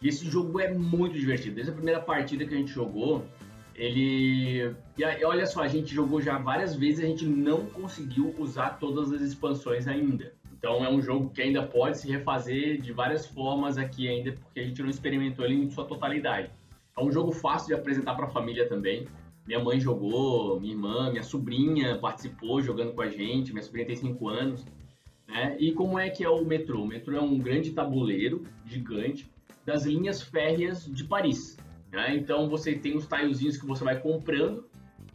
E esse jogo é muito divertido. Desde a primeira partida que a gente jogou, ele... E aí, olha só, a gente jogou já várias vezes e a gente não conseguiu usar todas as expansões ainda. Então é um jogo que ainda pode se refazer de várias formas aqui ainda, porque a gente não experimentou ele em sua totalidade. É um jogo fácil de apresentar para a família também. Minha mãe jogou, minha irmã, minha sobrinha participou jogando com a gente. Minha sobrinha tem cinco anos, né? E como é que é o Metrô? O Metrô é um grande tabuleiro gigante das linhas férreas de Paris, né? Então você tem os tilezinhos que você vai comprando,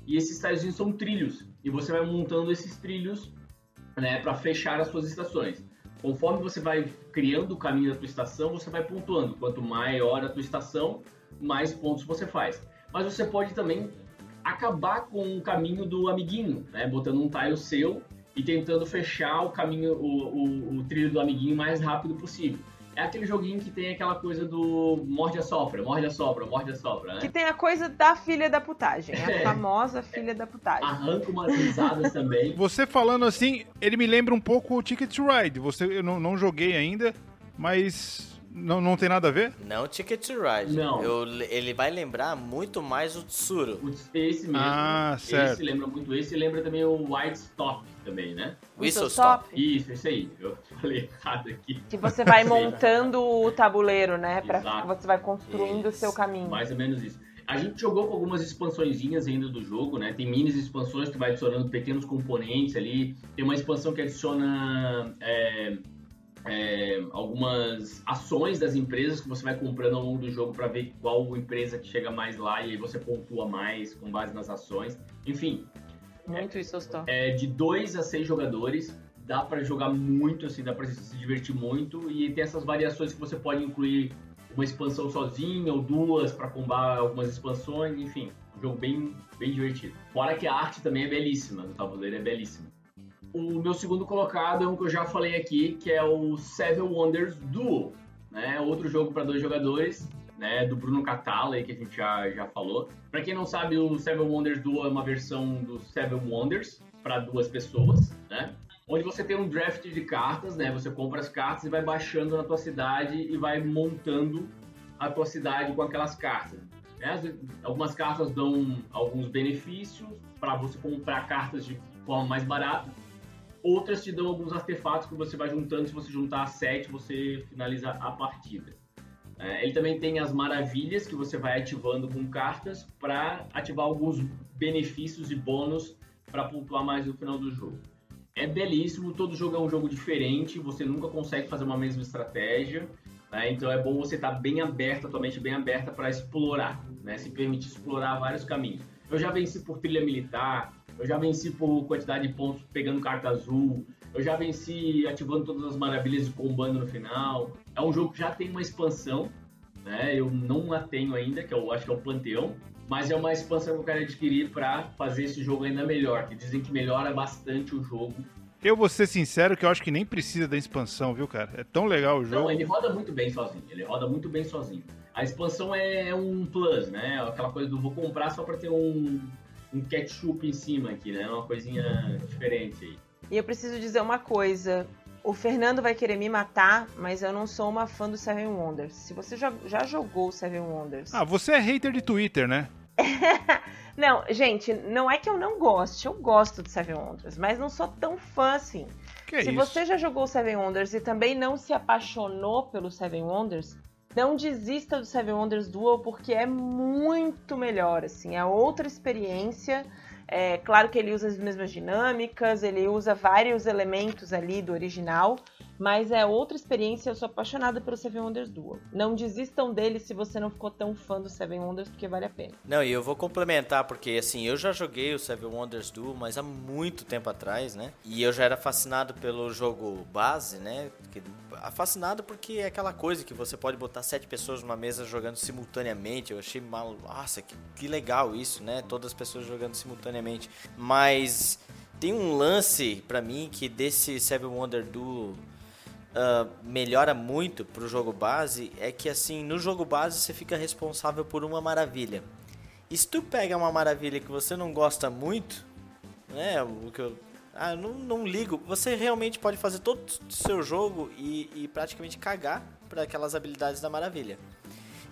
e esses tilezinhos são trilhos, e você vai montando esses trilhos, né, para fechar as suas estações. Conforme você vai criando o caminho da tua estação, você vai pontuando. Quanto maior a tua estação, mais pontos você faz. Mas você pode também acabar com o caminho do amiguinho, né? Botando um tile seu e tentando fechar o caminho, o, o, o trilho do amiguinho o mais rápido possível. É aquele joguinho que tem aquela coisa do morde a sopra, morde a sopra, morde a sopra, né? Que tem a coisa da filha da putagem, a é. famosa filha é. da putagem. Arranca umas risadas também. Você falando assim, ele me lembra um pouco o Ticket to Ride. Você, eu não, não joguei ainda, mas... Não, não tem nada a ver? Não, Ticket to Ride. Não. Eu, ele vai lembrar muito mais o Tsuru. Esse mesmo. Ah, certo. Esse lembra muito esse e lembra também o White Stop também, né? Whistle Stop. Isso, isso aí. Eu falei errado aqui. Que você vai montando o tabuleiro, né? Pra Exato. Você vai construindo o seu caminho. Mais ou menos isso. A gente jogou com algumas expansõezinhas ainda do jogo, né? Tem mini expansões que vai adicionando pequenos componentes ali. Tem uma expansão que adiciona... É... É, algumas ações das empresas que você vai comprando ao longo do jogo para ver qual empresa que chega mais lá, e aí você pontua mais com base nas ações. Enfim, muito isso, é, de dois a seis jogadores, dá para jogar muito, assim, dá para se divertir muito, e tem essas variações que você pode incluir uma expansão sozinha ou duas para combar algumas expansões. Enfim, um jogo bem, bem divertido. Fora que a arte também é belíssima, o tabuleiro é belíssimo. O meu segundo colocado é um que eu já falei aqui, que é o Seven Wonders Duel, né? Outro jogo para dois jogadores, né? Do Bruno Catala, que a gente já, já falou. Para quem não sabe, o Seven Wonders Duel é uma versão do Seven Wonders para duas pessoas, né? Onde você tem um draft de cartas, né? Você compra as cartas e vai baixando na tua cidade e vai montando a tua cidade com aquelas cartas. Né? Algumas cartas dão alguns benefícios para você comprar cartas de forma mais barata. Outras te dão alguns artefatos que você vai juntando. Se você juntar sete, você finaliza a partida. É, ele também tem as maravilhas que você vai ativando com cartas para ativar alguns benefícios e bônus para pontuar mais no final do jogo. É belíssimo, todo jogo é um jogo diferente, você nunca consegue fazer uma mesma estratégia, né? Então é bom você estar tá bem aberta, tua mente bem aberta para explorar, né? Se permitir explorar vários caminhos. Eu já venci por trilha militar, eu já venci por quantidade de pontos pegando carta azul, eu já venci ativando todas as maravilhas e combando no final. É um jogo que já tem uma expansão, né? Eu não a tenho ainda, que eu acho que é o Panteão, mas é uma expansão que eu quero adquirir para fazer esse jogo ainda melhor, que dizem que melhora bastante o jogo. Eu vou ser sincero que eu acho que nem precisa da expansão, viu, cara? É tão legal o jogo. Não, ele roda muito bem sozinho, ele roda muito bem sozinho. A expansão é um plus, né? Aquela coisa do vou comprar só para ter um... um ketchup em cima aqui, né? Uma coisinha diferente aí. E eu preciso dizer uma coisa. O Fernando vai querer me matar, mas eu não sou uma fã do Seven Wonders. Se você já, já jogou o Seven Wonders... Ah, você é hater de Twitter, né? Não, gente, não é que eu não goste. Eu gosto do Seven Wonders, mas não sou tão fã assim. Que se isso? Você já jogou o Seven Wonders e também não se apaixonou pelo Seven Wonders... Não desista do Seven Wonders Duel, porque é muito melhor, assim, é outra experiência. É claro que ele usa as mesmas dinâmicas, ele usa vários elementos ali do original, mas é outra experiência. Eu sou apaixonada pelo Seven Wonders Duel. Não desistam dele se você não ficou tão fã do Seven Wonders, porque vale a pena. Não, e eu vou complementar, porque assim, eu já joguei o Seven Wonders Duel, mas há muito tempo atrás, né? E eu já era fascinado pelo jogo base, né? Fascinado porque é aquela coisa que você pode botar sete pessoas numa mesa jogando simultaneamente. Eu achei mal... Nossa, que, que legal isso, né? Todas as pessoas jogando simultaneamente. Mas tem um lance pra mim que desse Seven Wonders Duel... Uh, melhora muito pro jogo base, é que assim, no jogo base você fica responsável por uma maravilha, E se tu pega uma maravilha que você não gosta muito, né, o que eu... Ah, não, não ligo. Você realmente pode fazer todo o seu jogo e, e praticamente cagar para aquelas habilidades da maravilha.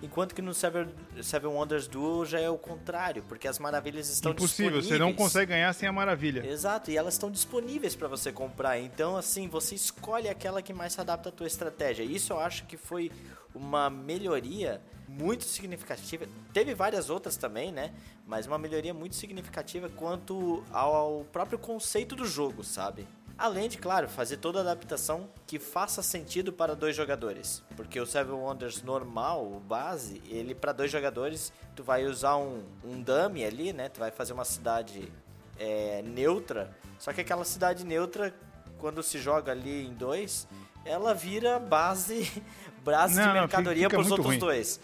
Enquanto que no Seven, Seven Wonders Duel já é o contrário, porque as maravilhas estão Impossível, disponíveis. Impossível, você não consegue ganhar sem a maravilha. Exato, e elas estão disponíveis para você comprar. Então, assim, você escolhe aquela que mais se adapta à tua estratégia. Isso eu acho que foi uma melhoria muito significativa. Teve várias outras também, né? Mas uma melhoria muito significativa quanto ao próprio conceito do jogo, sabe? Além de, claro, fazer toda a adaptação que faça sentido para dois jogadores. Porque o Seven Wonders normal, o base, ele para dois jogadores, tu vai usar um, um dummy ali, né? Tu vai fazer uma cidade é, neutra. Só que aquela cidade neutra, quando se joga ali em dois, ela vira base, braço não, de mercadoria para os outros ruim. dois.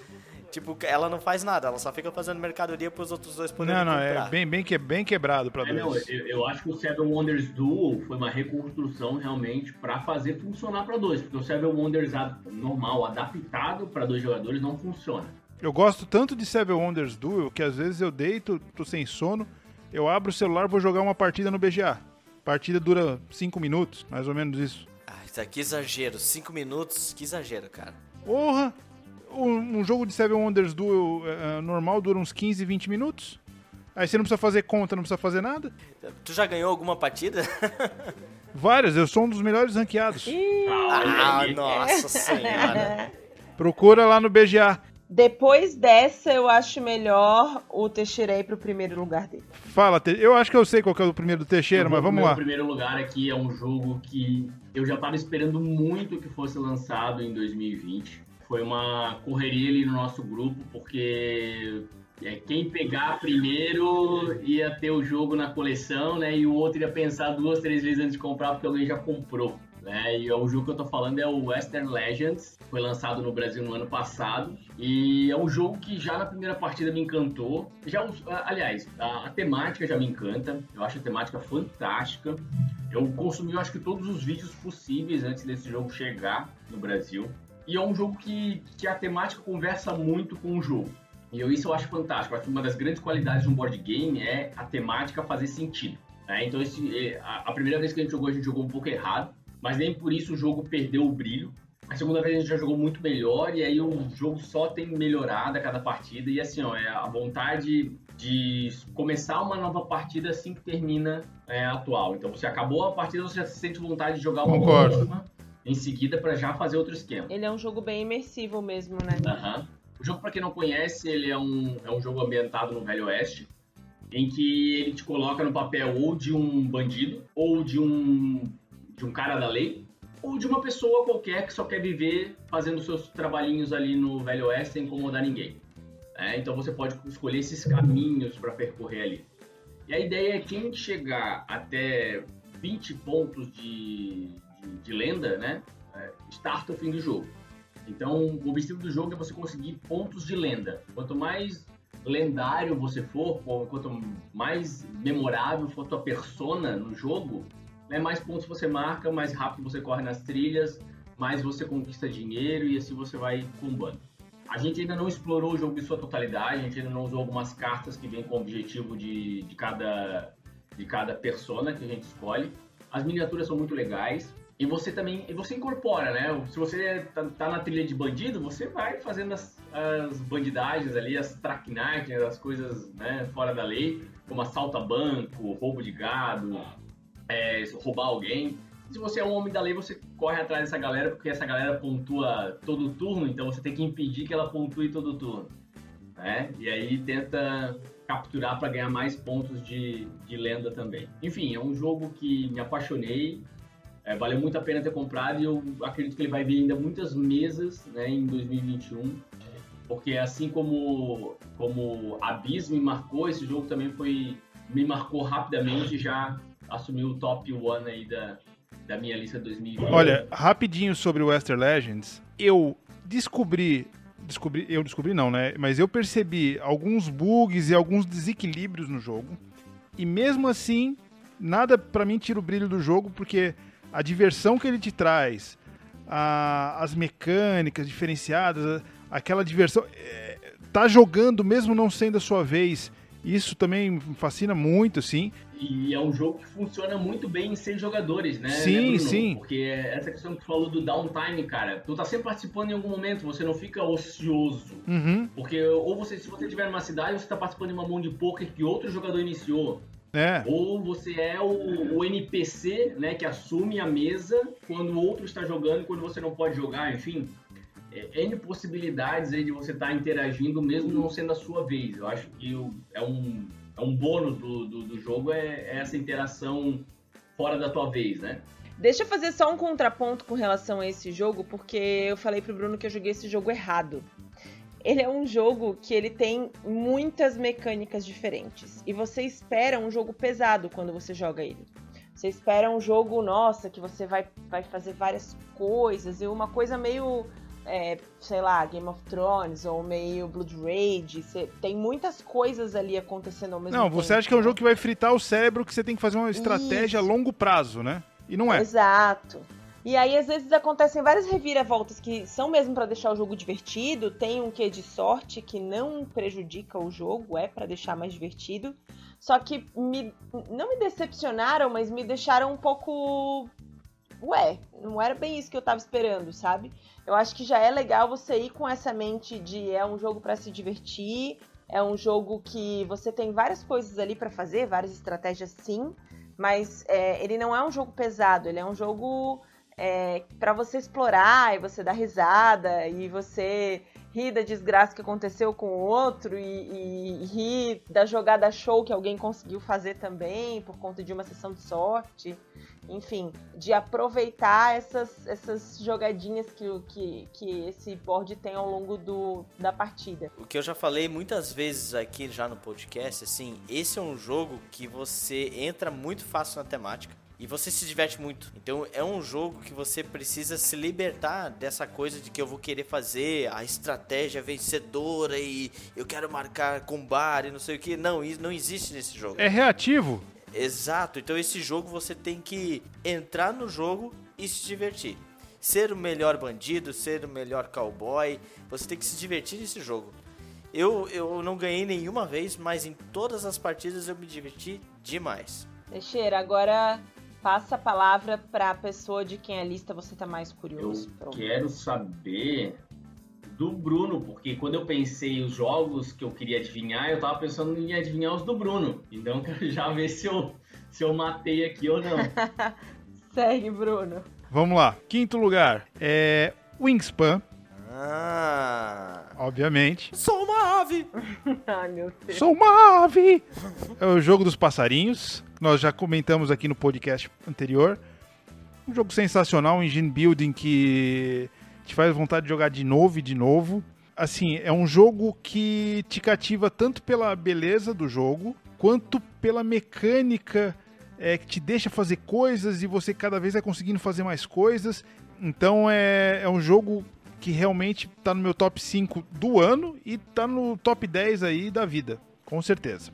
Tipo, ela não faz nada, ela só fica fazendo mercadoria para os outros dois poderem não, não, comprar. Não, é bem, bem, que, bem quebrado para é, dois. Não, eu, eu acho que o Seven Wonders Duel foi uma reconstrução realmente para fazer funcionar para dois, porque o Seven Wonders normal, adaptado para dois jogadores, não funciona. Eu gosto tanto de Seven Wonders Duel que às vezes eu deito, tô sem sono, eu abro o celular e vou jogar uma partida no B G A. A partida dura cinco minutos, mais ou menos isso. Ah, que exagero, cinco minutos, que exagero, cara. Porra! Um jogo de Seven Wonders Duel uh, normal dura uns quinze, vinte minutos. Aí você não precisa fazer conta, não precisa fazer nada. Tu já ganhou alguma partida? Várias, eu sou um dos melhores ranqueados. ah, nossa senhora. Procura lá no B G A. Depois dessa, eu acho melhor o Teixeira ir pro primeiro lugar dele. Fala, eu acho que eu sei qual que é o primeiro do Teixeira, mas vamos lá. O primeiro lugar aqui é um jogo que eu já tava esperando muito que fosse lançado em dois mil e vinte. Foi uma correria ali no nosso grupo, porque é, quem pegar primeiro ia ter o jogo na coleção, né? E o outro ia pensar duas, três vezes antes de comprar, porque alguém já comprou, né? E o jogo que eu tô falando é o Western Legends, foi lançado no Brasil no ano passado. E é um jogo que já na primeira partida me encantou. Já, aliás, a, a temática já me encanta, eu acho a temática fantástica. Eu consumi, eu acho que todos os vídeos possíveis antes desse jogo chegar no Brasil. E é um jogo que, que a temática conversa muito com o jogo. E eu, isso eu acho fantástico. Acho que uma das grandes qualidades de um board game é a temática fazer sentido, né? Então, esse, a, a primeira vez que a gente jogou, a gente jogou um pouco errado. Mas nem por isso o jogo perdeu o brilho. A segunda vez a gente já jogou muito melhor. E aí o jogo só tem melhorado a cada partida. E assim, ó, é a vontade de começar uma nova partida assim que termina é, a atual. Então, você acabou a partida, você já sente vontade de jogar uma próxima em seguida para já fazer outro esquema. Ele é um jogo bem imersivo mesmo, né? Uhum. O jogo, para quem não conhece, ele é um, é um jogo ambientado no Velho Oeste, em que ele te coloca no papel ou de um bandido, ou de um, de um cara da lei, ou de uma pessoa qualquer que só quer viver fazendo seus trabalhinhos ali no Velho Oeste sem incomodar ninguém. É, então você pode escolher esses caminhos para percorrer ali. E a ideia é quem chegar até vinte pontos de... de lenda, né? É, starta o fim do jogo. Então, o objetivo do jogo é você conseguir pontos de lenda. Quanto mais lendário você for, quanto mais memorável for a tua persona no jogo, né, mais pontos você marca, mais rápido você corre nas trilhas, mais você conquista dinheiro e assim você vai combando. A gente ainda não explorou o jogo em sua totalidade, a gente ainda não usou algumas cartas que vêm com o objetivo de, de, cada, de cada persona que a gente escolhe. As miniaturas são muito legais. E você também, e você incorpora, né? Se você tá, tá na trilha de bandido, você vai fazendo as, as bandidagens ali, as traquinagens, as coisas, né, fora da lei, como assalto a banco, roubo de gado, é, roubar alguém. Se você é um homem da lei, você corre atrás dessa galera, porque essa galera pontua todo turno, então você tem que impedir que ela pontue todo turno, né? E aí tenta capturar para ganhar mais pontos de, de lenda também. Enfim, é um jogo que me apaixonei. É, valeu muito a pena ter comprado e eu acredito que ele vai vir ainda muitas mesas, né, em dois mil e vinte e um, porque assim como, como Abyss me marcou, esse jogo também foi, me marcou rapidamente e já assumiu o top one aí da, da minha lista de dois mil e vinte. Olha, rapidinho sobre o Western Legends, eu descobri, descobri, eu descobri não, né, mas eu percebi alguns bugs e alguns desequilíbrios no jogo e mesmo assim, nada pra mim tira o brilho do jogo, porque a diversão que ele te traz, a, as mecânicas diferenciadas, a, aquela diversão... É, tá jogando mesmo não sendo a sua vez. Isso também me fascina muito, sim. E é um jogo que funciona muito bem em seis jogadores, né? Sim, né, sim. Porque essa questão que tu falou do downtime, cara, tu tá sempre participando em algum momento, você não fica ocioso. Uhum. Porque ou você, se você estiver numa cidade, você tá participando de uma mão de poker que outro jogador iniciou. É. Ou você é o, o N P C, né, que assume a mesa quando o outro está jogando, quando você não pode jogar, enfim... N possibilidades aí de você estar tá interagindo mesmo não sendo a sua vez. Eu acho que é um, é um bônus do, do, do jogo, é, é essa interação fora da tua vez, né? Deixa eu fazer só um contraponto com relação a esse jogo, porque eu falei pro Bruno que eu joguei esse jogo errado. Ele é um jogo que ele tem muitas mecânicas diferentes e você espera um jogo pesado quando você joga ele. Você espera um jogo, nossa, que você vai, vai fazer várias coisas e uma coisa meio... É, sei lá, Game of Thrones ou meio Blood Rage, cê, tem muitas coisas ali acontecendo ao mesmo não, tempo. Não, você acha que é um jogo que vai fritar o cérebro, que você tem que fazer uma estratégia Isso. a longo prazo, né? E não é. Exato. E aí, às vezes, acontecem várias reviravoltas que são mesmo pra deixar o jogo divertido, tem um quê de sorte que não prejudica o jogo, é pra deixar mais divertido. Só que me, não me decepcionaram, mas me deixaram um pouco... Ué, não era bem isso que eu tava esperando, sabe? Eu acho que já é legal você ir com essa mente de é um jogo pra se divertir, é um jogo que você tem várias coisas ali pra fazer, várias estratégias sim, mas é, ele não é um jogo pesado, ele é um jogo é, pra você explorar e você dar risada e você rir da desgraça que aconteceu com o outro e, e, e rir da jogada show que alguém conseguiu fazer também por conta de uma sessão de sorte. Enfim, de aproveitar essas, essas jogadinhas que, que, que esse board tem ao longo do, da partida. O que eu já falei muitas vezes aqui já no podcast, assim, esse é um jogo que você entra muito fácil na temática e você se diverte muito. Então é um jogo que você precisa se libertar dessa coisa de que eu vou querer fazer a estratégia vencedora e eu quero marcar com bar e não sei o que. Não, isso não existe nesse jogo. É reativo. Exato, então esse jogo você tem que entrar no jogo e se divertir. Ser o melhor bandido, ser o melhor cowboy, você tem que se divertir nesse jogo. Eu, eu não ganhei nenhuma vez, mas em todas as partidas eu me diverti demais. Teixeira, agora passa a palavra para a pessoa de quem a lista você tá mais curioso. Eu Pronto. Quero saber... do Bruno, porque quando eu pensei os jogos que eu queria adivinhar, eu tava pensando em adivinhar os do Bruno. Então quero já ver se eu, se eu matei aqui ou não. Segue, Bruno. Vamos lá. Quinto lugar é Wingspan. Ah. Obviamente. Sou uma ave! Ai, meu Deus. Sou uma ave! É o jogo dos passarinhos. Nós já comentamos aqui no podcast anterior. Um jogo sensacional, um engine building que... te faz vontade de jogar de novo e de novo. Assim, é um jogo que te cativa tanto pela beleza do jogo, quanto pela mecânica é, que te deixa fazer coisas e você cada vez vai conseguindo fazer mais coisas. Então é, é um jogo que realmente tá no meu top cinco do ano e tá no top dez aí da vida, com certeza.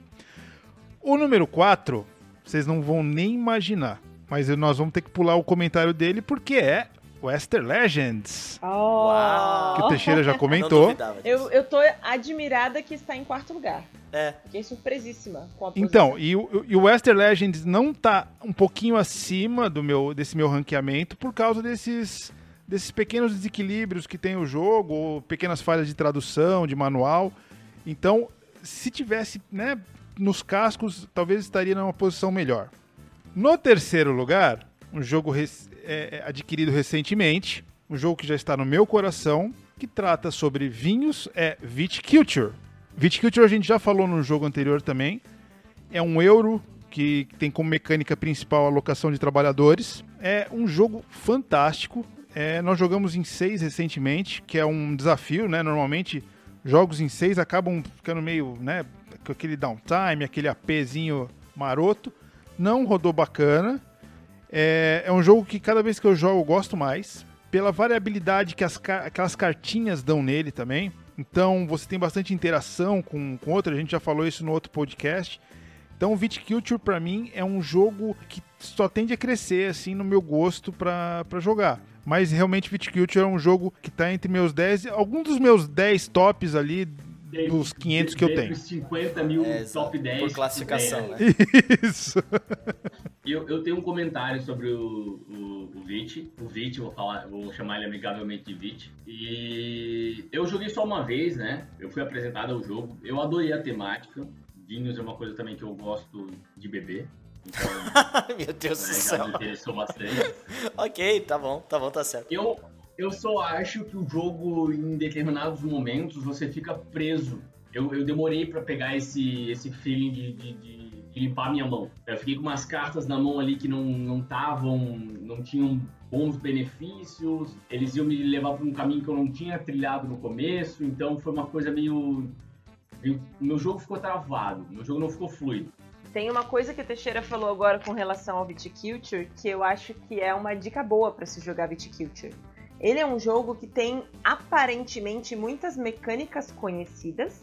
O número quatro, vocês não vão nem imaginar, mas nós vamos ter que pular o comentário dele porque é... Western Legends, oh. que o Teixeira já comentou. eu, eu tô admirada que está em quarto lugar. É. Fiquei surpresíssima com a posição. Então, e o Western Legends não tá um pouquinho acima do meu, desse meu ranqueamento por causa desses, desses pequenos desequilíbrios que tem o jogo, ou pequenas falhas de tradução, de manual. Então, se tivesse, né, nos cascos, talvez estaria numa posição melhor. No terceiro lugar, um jogo rec- é, adquirido recentemente, um jogo que já está no meu coração, que trata sobre vinhos, é Viticulture. Viticulture a gente já falou no jogo anterior também, é um euro que tem como mecânica principal a locação de trabalhadores, é um jogo fantástico, é, nós jogamos em seis recentemente, que é um desafio, né? Normalmente jogos em seis acabam ficando meio, né, com aquele downtime, aquele APzinho maroto, não rodou bacana. É, é um jogo que cada vez que eu jogo eu gosto mais, pela variabilidade que as, aquelas cartinhas dão nele também. Então você tem bastante interação com, com outra, a gente já falou isso no outro podcast. Então o Viticulture pra mim é um jogo que só tende a crescer assim, no meu gosto pra, pra jogar. Mas realmente Viticulture é um jogo que tá entre meus dez, alguns dos meus dez tops ali dos quinhentos que eu tenho. cinquenta mil é, top dez. Por classificação, né? Isso. Eu, eu tenho um comentário sobre o, o, o Vit. O Vit, vou, falar, vou chamar ele amigavelmente de Vit. E eu joguei só uma vez, né? Eu fui apresentado ao jogo. Eu adorei a temática. Vinhos é uma coisa também que eu gosto de beber. Então, meu Deus do céu. Me interessou bastante. Ok, tá bom, tá bom, tá certo. Eu... Eu só acho que o jogo, em determinados momentos, você fica preso. Eu, eu demorei pra pegar esse, esse feeling de, de, de, de limpar a minha mão. Eu fiquei com umas cartas na mão ali que não estavam, não, não tinham bons benefícios. Eles iam me levar pra um caminho que eu não tinha trilhado no começo. Então foi uma coisa meio... meio o meu jogo ficou travado, o meu jogo não ficou fluido. Tem uma coisa que a Teixeira falou agora com relação ao Viticulture, que eu acho que é uma dica boa pra se jogar Viticulture. Ele é um jogo que tem, aparentemente, muitas mecânicas conhecidas,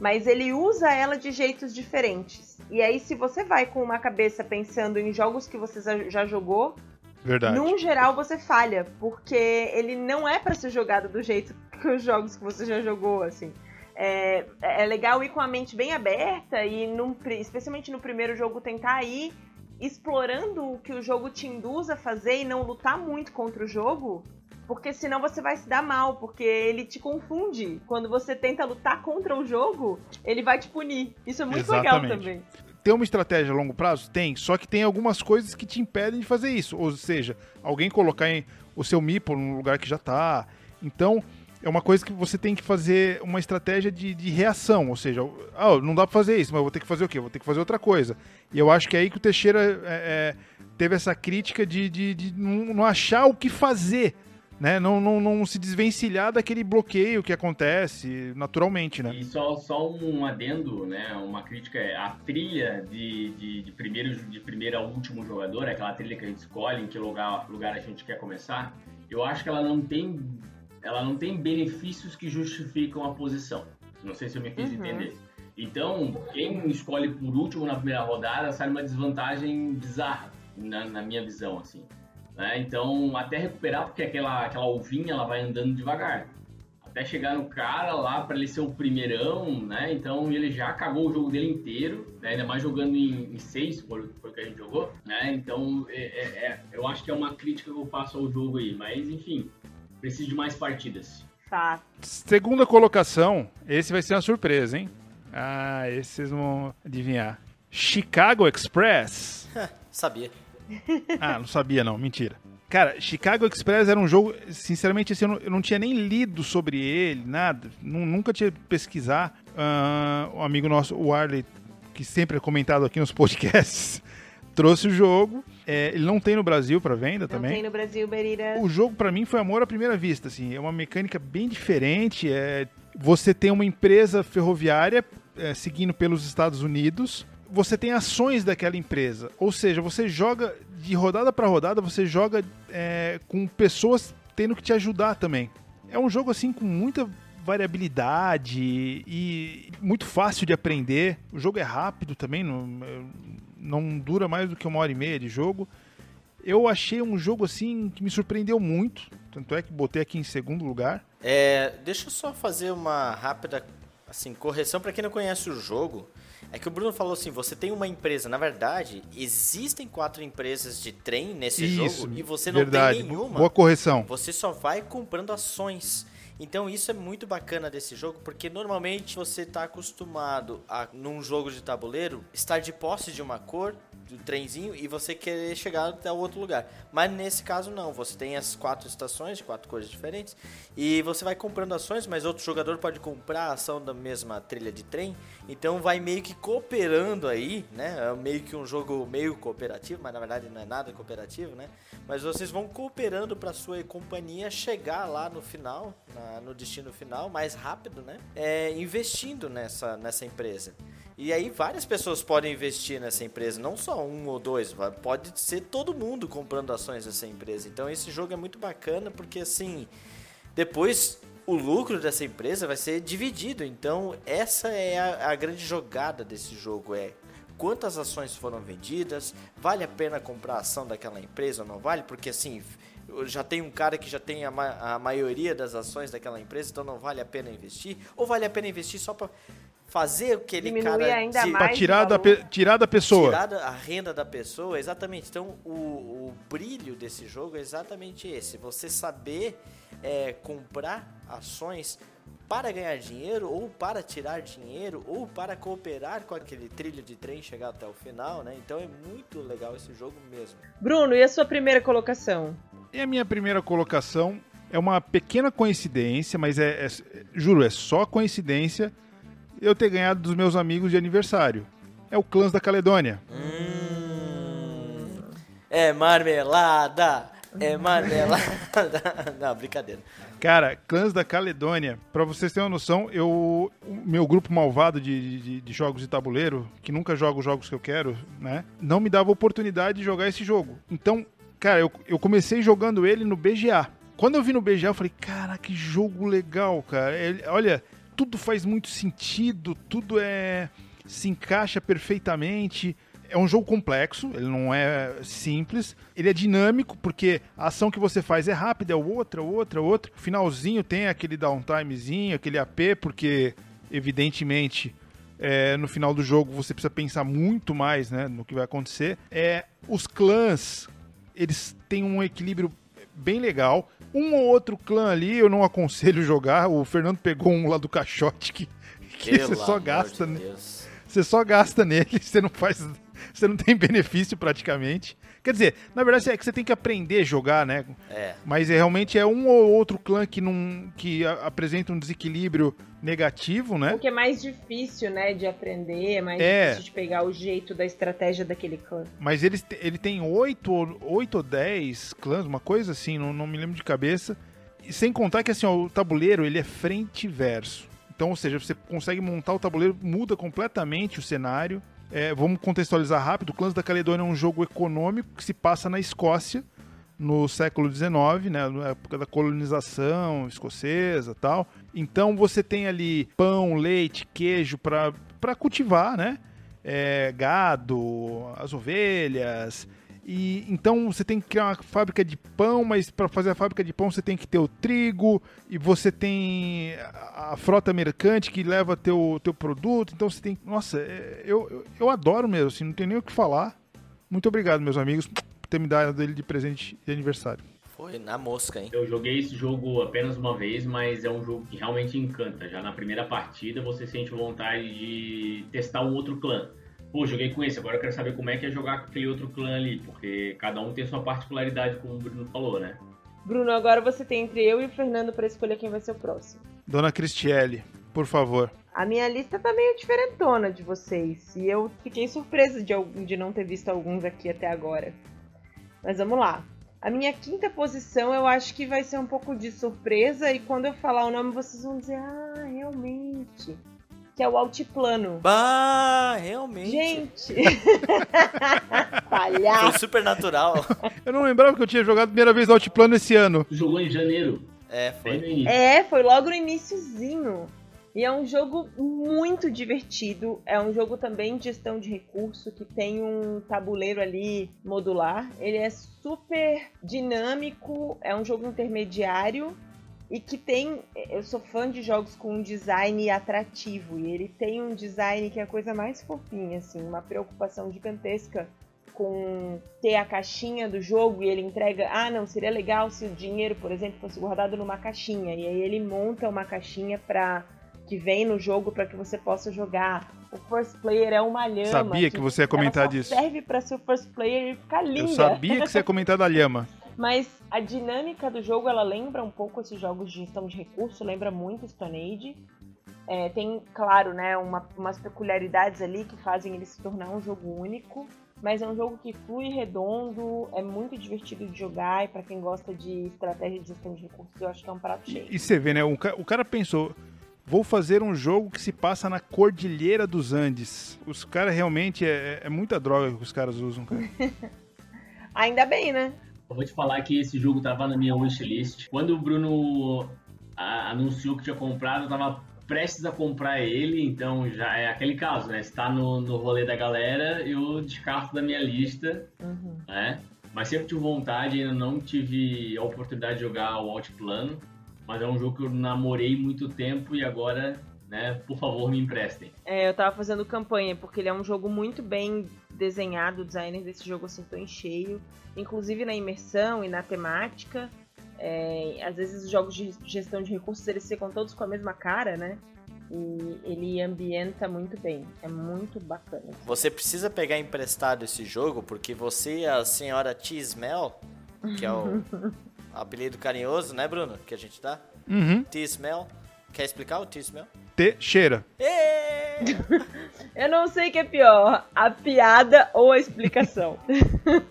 mas ele usa ela de jeitos diferentes. E aí, se você vai com uma cabeça pensando em jogos que você já jogou, verdade, num geral você falha, porque ele não é para ser jogado do jeito que os jogos que você já jogou, assim. É, é legal ir com a mente bem aberta e, num, especialmente no primeiro jogo, tentar ir explorando o que o jogo te induz a fazer e não lutar muito contra o jogo, porque senão você vai se dar mal, porque ele te confunde. Quando você tenta lutar contra o jogo, ele vai te punir. Isso é muito exatamente legal também. Tem uma estratégia a longo prazo? Tem, só que tem algumas coisas que te impedem de fazer isso. Ou seja, alguém colocar o seu meeple num lugar que já tá. Então, é uma coisa que você tem que fazer uma estratégia de, de reação. Ou seja, ah, não dá pra fazer isso, mas eu vou ter que fazer o quê? Eu vou ter que fazer outra coisa. E eu acho que é aí que o Teixeira é, é, teve essa crítica de, de, de não, não achar o que fazer. Né? Não, não, não se desvencilhar daquele bloqueio que acontece naturalmente, né? E só, só um adendo, né? Uma crítica é a trilha de, de, de, primeiro, de primeiro ao último jogador, aquela trilha que a gente escolhe em que lugar, lugar a gente quer começar, eu acho que ela não tem, ela não tem benefícios que justificam a posição. Não sei se eu me fiz uhum. entender. Então, quem escolhe por último na primeira rodada sai numa desvantagem bizarra, na, na minha visão, assim. Né? Então, até recuperar, porque aquela, aquela ovinha ela vai andando devagar. Até chegar no cara lá para ele ser o primeirão, né? Então ele já cagou o jogo dele inteiro, né? Ainda mais jogando em, em seis, foi o que a gente jogou, né? Então, é, é, é, eu acho que é uma crítica que eu faço ao jogo aí, mas enfim, preciso de mais partidas. Tá. Segunda colocação, esse vai ser uma surpresa, hein? Ah, esse vocês vão adivinhar. Chicago Express. Sabia. Ah, não sabia não, mentira. Cara, Chicago Express era um jogo, sinceramente, assim, eu, não, eu não tinha nem lido sobre ele, nada, não, nunca tinha pesquisar. Uh, um amigo nosso, o Arley, que sempre é comentado aqui nos podcasts, trouxe o jogo. É, ele não tem no Brasil para venda não também. Não tem no Brasil, Berira. O jogo para mim foi amor à primeira vista, assim, é uma mecânica bem diferente. É, você tem uma empresa ferroviária é, seguindo pelos Estados Unidos. Você tem ações daquela empresa, ou seja, você joga de rodada para rodada, você joga é, com pessoas tendo que te ajudar também. É um jogo assim com muita variabilidade e muito fácil de aprender. O jogo é rápido também, não, não dura mais do que uma hora e meia de jogo. Eu achei um jogo assim que me surpreendeu muito, tanto é que botei aqui em segundo lugar. É, deixa eu só fazer uma rápida assim, correção para quem não conhece o jogo. É que o Bruno falou assim, você tem uma empresa, na verdade, existem quatro empresas de trem nesse isso, jogo e você não verdade. tem nenhuma. Boa correção. Você só vai comprando ações. Então isso é muito bacana desse jogo, porque normalmente você está acostumado a, num jogo de tabuleiro, estar de posse de uma cor, do trenzinho, e você querer chegar até o outro lugar. Mas nesse caso não, você tem as quatro estações de quatro cores diferentes e você vai comprando ações, mas outro jogador pode comprar a ação da mesma trilha de trem, então vai meio que cooperando aí, né? É meio que um jogo meio cooperativo, mas na verdade não é nada cooperativo, né? Mas vocês vão cooperando para sua companhia chegar lá no final, na, no destino final, mais rápido, né? É, investindo nessa, nessa empresa. E aí várias pessoas podem investir nessa empresa, não só um ou dois, pode ser todo mundo comprando ações dessa empresa. Então esse jogo é muito bacana porque assim, depois o lucro dessa empresa vai ser dividido. Então essa é a, a grande jogada desse jogo, é quantas ações foram vendidas, vale a pena comprar a ação daquela empresa ou não vale, porque assim... já tem um cara que já tem a, ma- a maioria das ações daquela empresa, então não vale a pena investir? Ou vale a pena investir só para fazer aquele diminuir cara... ainda de... mais para tirar, da pe- tirar da pessoa. Tirar da, a renda da pessoa, exatamente. Então, o, o brilho desse jogo é exatamente esse. Você saber é, comprar ações para ganhar dinheiro, ou para tirar dinheiro, ou para cooperar com aquele trilho de trem chegar até o final, né? Então é muito legal esse jogo mesmo. Bruno, e a sua primeira colocação? E a minha primeira colocação é uma pequena coincidência, mas é, é, juro, é só coincidência eu ter ganhado dos meus amigos de aniversário. É o Clãs da Caledônia. Hum, é marmelada! É marmelada. Não, brincadeira. Cara, Clãs da Caledônia, pra vocês terem uma noção, eu, meu grupo malvado de, de, de jogos de tabuleiro, que nunca joga os jogos que eu quero, né? Não me dava oportunidade de jogar esse jogo. Então, cara, eu, eu comecei jogando ele no B G A. Quando eu vi no B G A, eu falei, cara, que jogo legal, cara. Ele, olha, tudo faz muito sentido, tudo é, se encaixa perfeitamente. É um jogo complexo, ele não é simples, ele é dinâmico, porque a ação que você faz é rápida, é outra, outra, outra. Finalzinho tem aquele downtimezinho, aquele A P, porque, evidentemente, é, no final do jogo você precisa pensar muito mais, né, no que vai acontecer. É, os clãs, eles têm um equilíbrio bem legal. Um ou outro clã ali, eu não aconselho jogar, o Fernando pegou um lá do caixote que, que você só gasta, né? Você só gasta nele, você não faz... Você não tem benefício praticamente. Quer dizer, na verdade é que você tem que aprender a jogar, né? É. Mas é, realmente é um ou outro clã que, não, que a, apresenta um desequilíbrio negativo, né? O que é mais difícil, né, de aprender, é mais é. difícil de pegar o jeito da estratégia daquele clã. Mas ele, ele tem oito ou dez clãs, uma coisa assim, não, não me lembro de cabeça. E sem contar que assim, ó, o tabuleiro ele é frente e verso. Então, ou seja, você consegue montar o tabuleiro, muda completamente o cenário. É, vamos contextualizar rápido, o Clãs da Caledônia é um jogo econômico que se passa na Escócia, no século dezenove, né, na época da colonização escocesa e tal. Então você tem ali pão, leite, queijo para cultivar, né? É, gado, as ovelhas. E, então você tem que criar uma fábrica de pão, mas para fazer a fábrica de pão você tem que ter o trigo e você tem a, a frota mercante que leva teu, teu produto, então você tem... Nossa, eu, eu, eu adoro mesmo, assim, não tem nem o que falar. Muito obrigado, meus amigos, por ter me dado ele de presente de aniversário. Foi na mosca, hein? Eu joguei esse jogo apenas uma vez, mas é um jogo que realmente encanta. Já na primeira partida você sente vontade de testar um outro clã. Pô, joguei com esse, agora eu quero saber como é que é jogar com aquele outro clã ali, porque cada um tem sua particularidade, como o Bruno falou, né? Bruno, agora você tem entre eu e o Fernando para escolher quem vai ser o próximo. Dona Cristiele, por favor. A minha lista tá meio diferentona de vocês, e eu fiquei surpresa de, de não ter visto alguns aqui até agora. Mas vamos lá. A minha quinta posição eu acho que vai ser um pouco de surpresa, e quando eu falar o nome vocês vão dizer, ah, realmente... que é o Altiplano. Bah, realmente. Gente. Palhaço. Foi super natural. Eu não lembrava que eu tinha jogado a primeira vez Altiplano esse ano. Jogou em janeiro. É, foi. É, foi logo no iniciozinho. E é um jogo muito divertido. É um jogo também de gestão de recurso, que tem um tabuleiro ali modular. Ele é super dinâmico. É um jogo intermediário. E que tem, eu sou fã de jogos com um design atrativo, e ele tem um design que é a coisa mais fofinha, assim, uma preocupação gigantesca com ter a caixinha do jogo, e ele entrega, ah não, seria legal se o dinheiro, por exemplo, fosse guardado numa caixinha, e aí ele monta uma caixinha pra, que vem no jogo para que você possa jogar. O first player é uma lhama. Sabia que, que você ia comentar disso. Serve para ser o first player e ficar linda. Eu sabia que você ia comentar da lhama. Mas a dinâmica do jogo, ela lembra um pouco esses jogos de gestão de recurso, lembra muito Stone Age. É, tem, claro, né, uma, umas peculiaridades ali que fazem ele se tornar um jogo único, mas é um jogo que flui redondo, é muito divertido de jogar, e pra quem gosta de estratégia de gestão de recursos, eu acho que é um prato cheio. E você vê, né, o, ca- o cara pensou, vou fazer um jogo que se passa na Cordilheira dos Andes. Os caras realmente, é, é muita droga que os caras usam, cara. Ainda bem, né? Eu vou te falar que esse jogo estava na minha wishlist. Quando o Bruno a, anunciou que tinha comprado, eu estava prestes a comprar ele, então já é aquele caso, né? Se tá no, no rolê da galera, eu descarto da minha lista, uhum. né? Mas sempre tive vontade, ainda não tive a oportunidade de jogar o Altiplano, mas é um jogo que eu namorei muito tempo e agora, né, por favor, me emprestem. É, eu tava fazendo campanha, porque ele é um jogo muito bem desenhado, o designer desse jogo acertou em cheio, inclusive na imersão e na temática. É, às vezes os jogos de gestão de recursos, eles ficam todos com a mesma cara, né? E ele ambienta muito bem, é muito bacana. Você precisa pegar emprestado esse jogo, porque você e a senhora T-Smell, que é o apelido carinhoso, né, Bruno? Que a gente dá. Uhum. T-Smell. Quer explicar o T-Smell? Teixeira. Eu não sei o que é pior, a piada ou a explicação.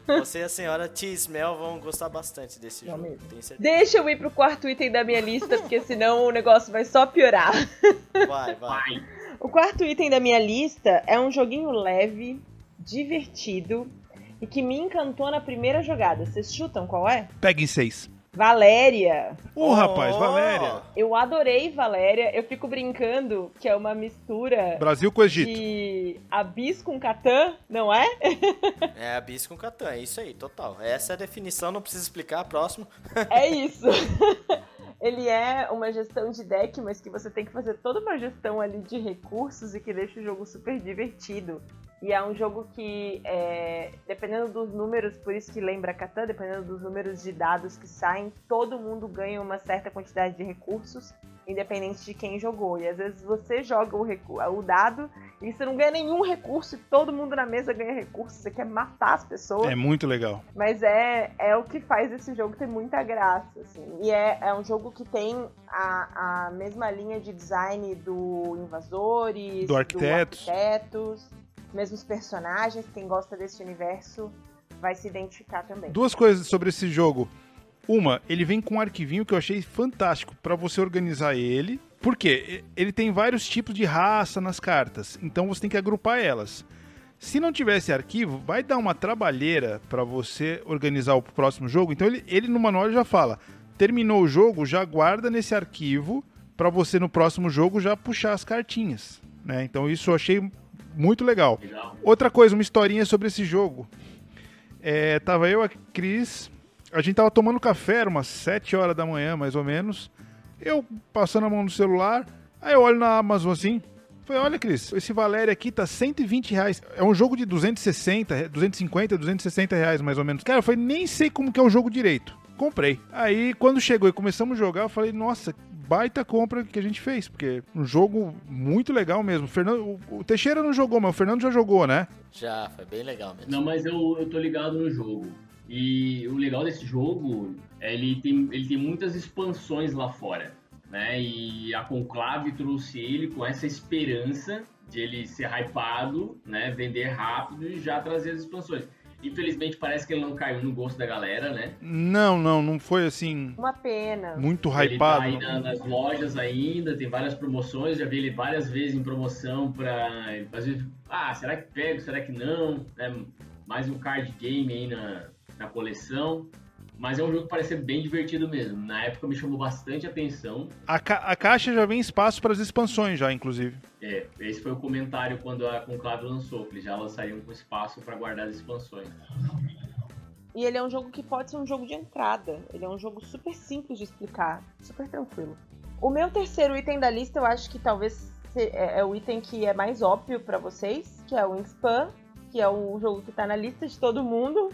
Você e a senhora T-Smell vão gostar bastante desse não jogo. Mesmo. Tenho certeza. Deixa eu ir pro quarto item da minha lista, porque senão o negócio vai só piorar. Vai, vai. O quarto item da minha lista é um joguinho leve, divertido e que me encantou na primeira jogada. Vocês chutam qual é? Peguem seis. Valéria. Ô, uh, oh, rapaz, Valéria. Eu adorei Valéria. Eu fico brincando que é uma mistura... Brasil com Egito. De Abis com Catan, não é? É Abis com Catan, é isso aí, total. Essa é a definição, não precisa explicar, próximo. É isso. Ele é uma gestão de deck, mas que você tem que fazer toda uma gestão ali de recursos e que deixa o jogo super divertido. E é um jogo que, é, dependendo dos números, por isso que lembra Catan, dependendo dos números de dados que saem, todo mundo ganha uma certa quantidade de recursos, independente de quem jogou. E às vezes você joga o, recu- o dado e você não ganha nenhum recurso, e todo mundo na mesa ganha recurso, você quer matar as pessoas. É muito legal. Mas é, é o que faz esse jogo ter muita graça, assim. E é, é um jogo que tem a, a mesma linha de design do Invasores, do Arquitetos, do Arquitetos. Mesmos personagens, quem gosta desse universo vai se identificar também. Duas coisas sobre esse jogo. Uma, ele vem com um arquivinho que eu achei fantástico para você organizar ele. Por quê? Ele tem vários tipos de raça nas cartas, então você tem que agrupar elas. Se não tivesse arquivo, vai dar uma trabalheira para você organizar o próximo jogo. Então ele, ele no manual já fala, terminou o jogo, já guarda nesse arquivo para você no próximo jogo já puxar as cartinhas, né? Então isso eu achei... muito legal. legal. Outra coisa, uma historinha sobre esse jogo. É, tava eu, a Cris, a gente tava tomando café, era umas sete horas da manhã, mais ou menos. Eu passando a mão no celular, aí eu olho na Amazon assim, falei, olha, Cris, esse Valéria aqui tá cento e vinte reais. É um jogo de duzentos e sessenta, duzentos e cinquenta, duzentos e sessenta reais, mais ou menos. Cara, eu falei, nem sei como que é o jogo direito. Comprei. Aí, quando chegou e começamos a jogar, eu falei, nossa, baita compra que a gente fez, porque um jogo muito legal mesmo. O, Fernando, o Teixeira não jogou, mas o Fernando já jogou, né? Já, foi bem legal mesmo. Não, mas eu, eu tô ligado no jogo. E o legal desse jogo é ele tem, ele tem muitas expansões lá fora, né? E a Conclave trouxe ele com essa esperança de ele ser hypado, né? Vender rápido e já trazer as expansões. Infelizmente, parece que ele não caiu no gosto da galera, né? Não, não, não foi assim... uma pena. Muito hypado. Ele tá aí nas lojas ainda, tem várias promoções, já vi ele várias vezes em promoção pra... às vezes, ah, será que pego, será que não? É mais um card game aí na, na coleção. Mas é um jogo que parece ser bem divertido mesmo. Na época me chamou bastante atenção. A, ca- a caixa já vem espaço para as expansões já, inclusive. É, esse foi o comentário quando a Conclave lançou, que eles já lançariam com espaço para guardar as expansões. E ele é um jogo que pode ser um jogo de entrada. Ele é um jogo super simples de explicar, super tranquilo. O meu terceiro item da lista, eu acho que talvez é o item que é mais óbvio para vocês, que é o Wingspan, que é o jogo que tá na lista de todo mundo.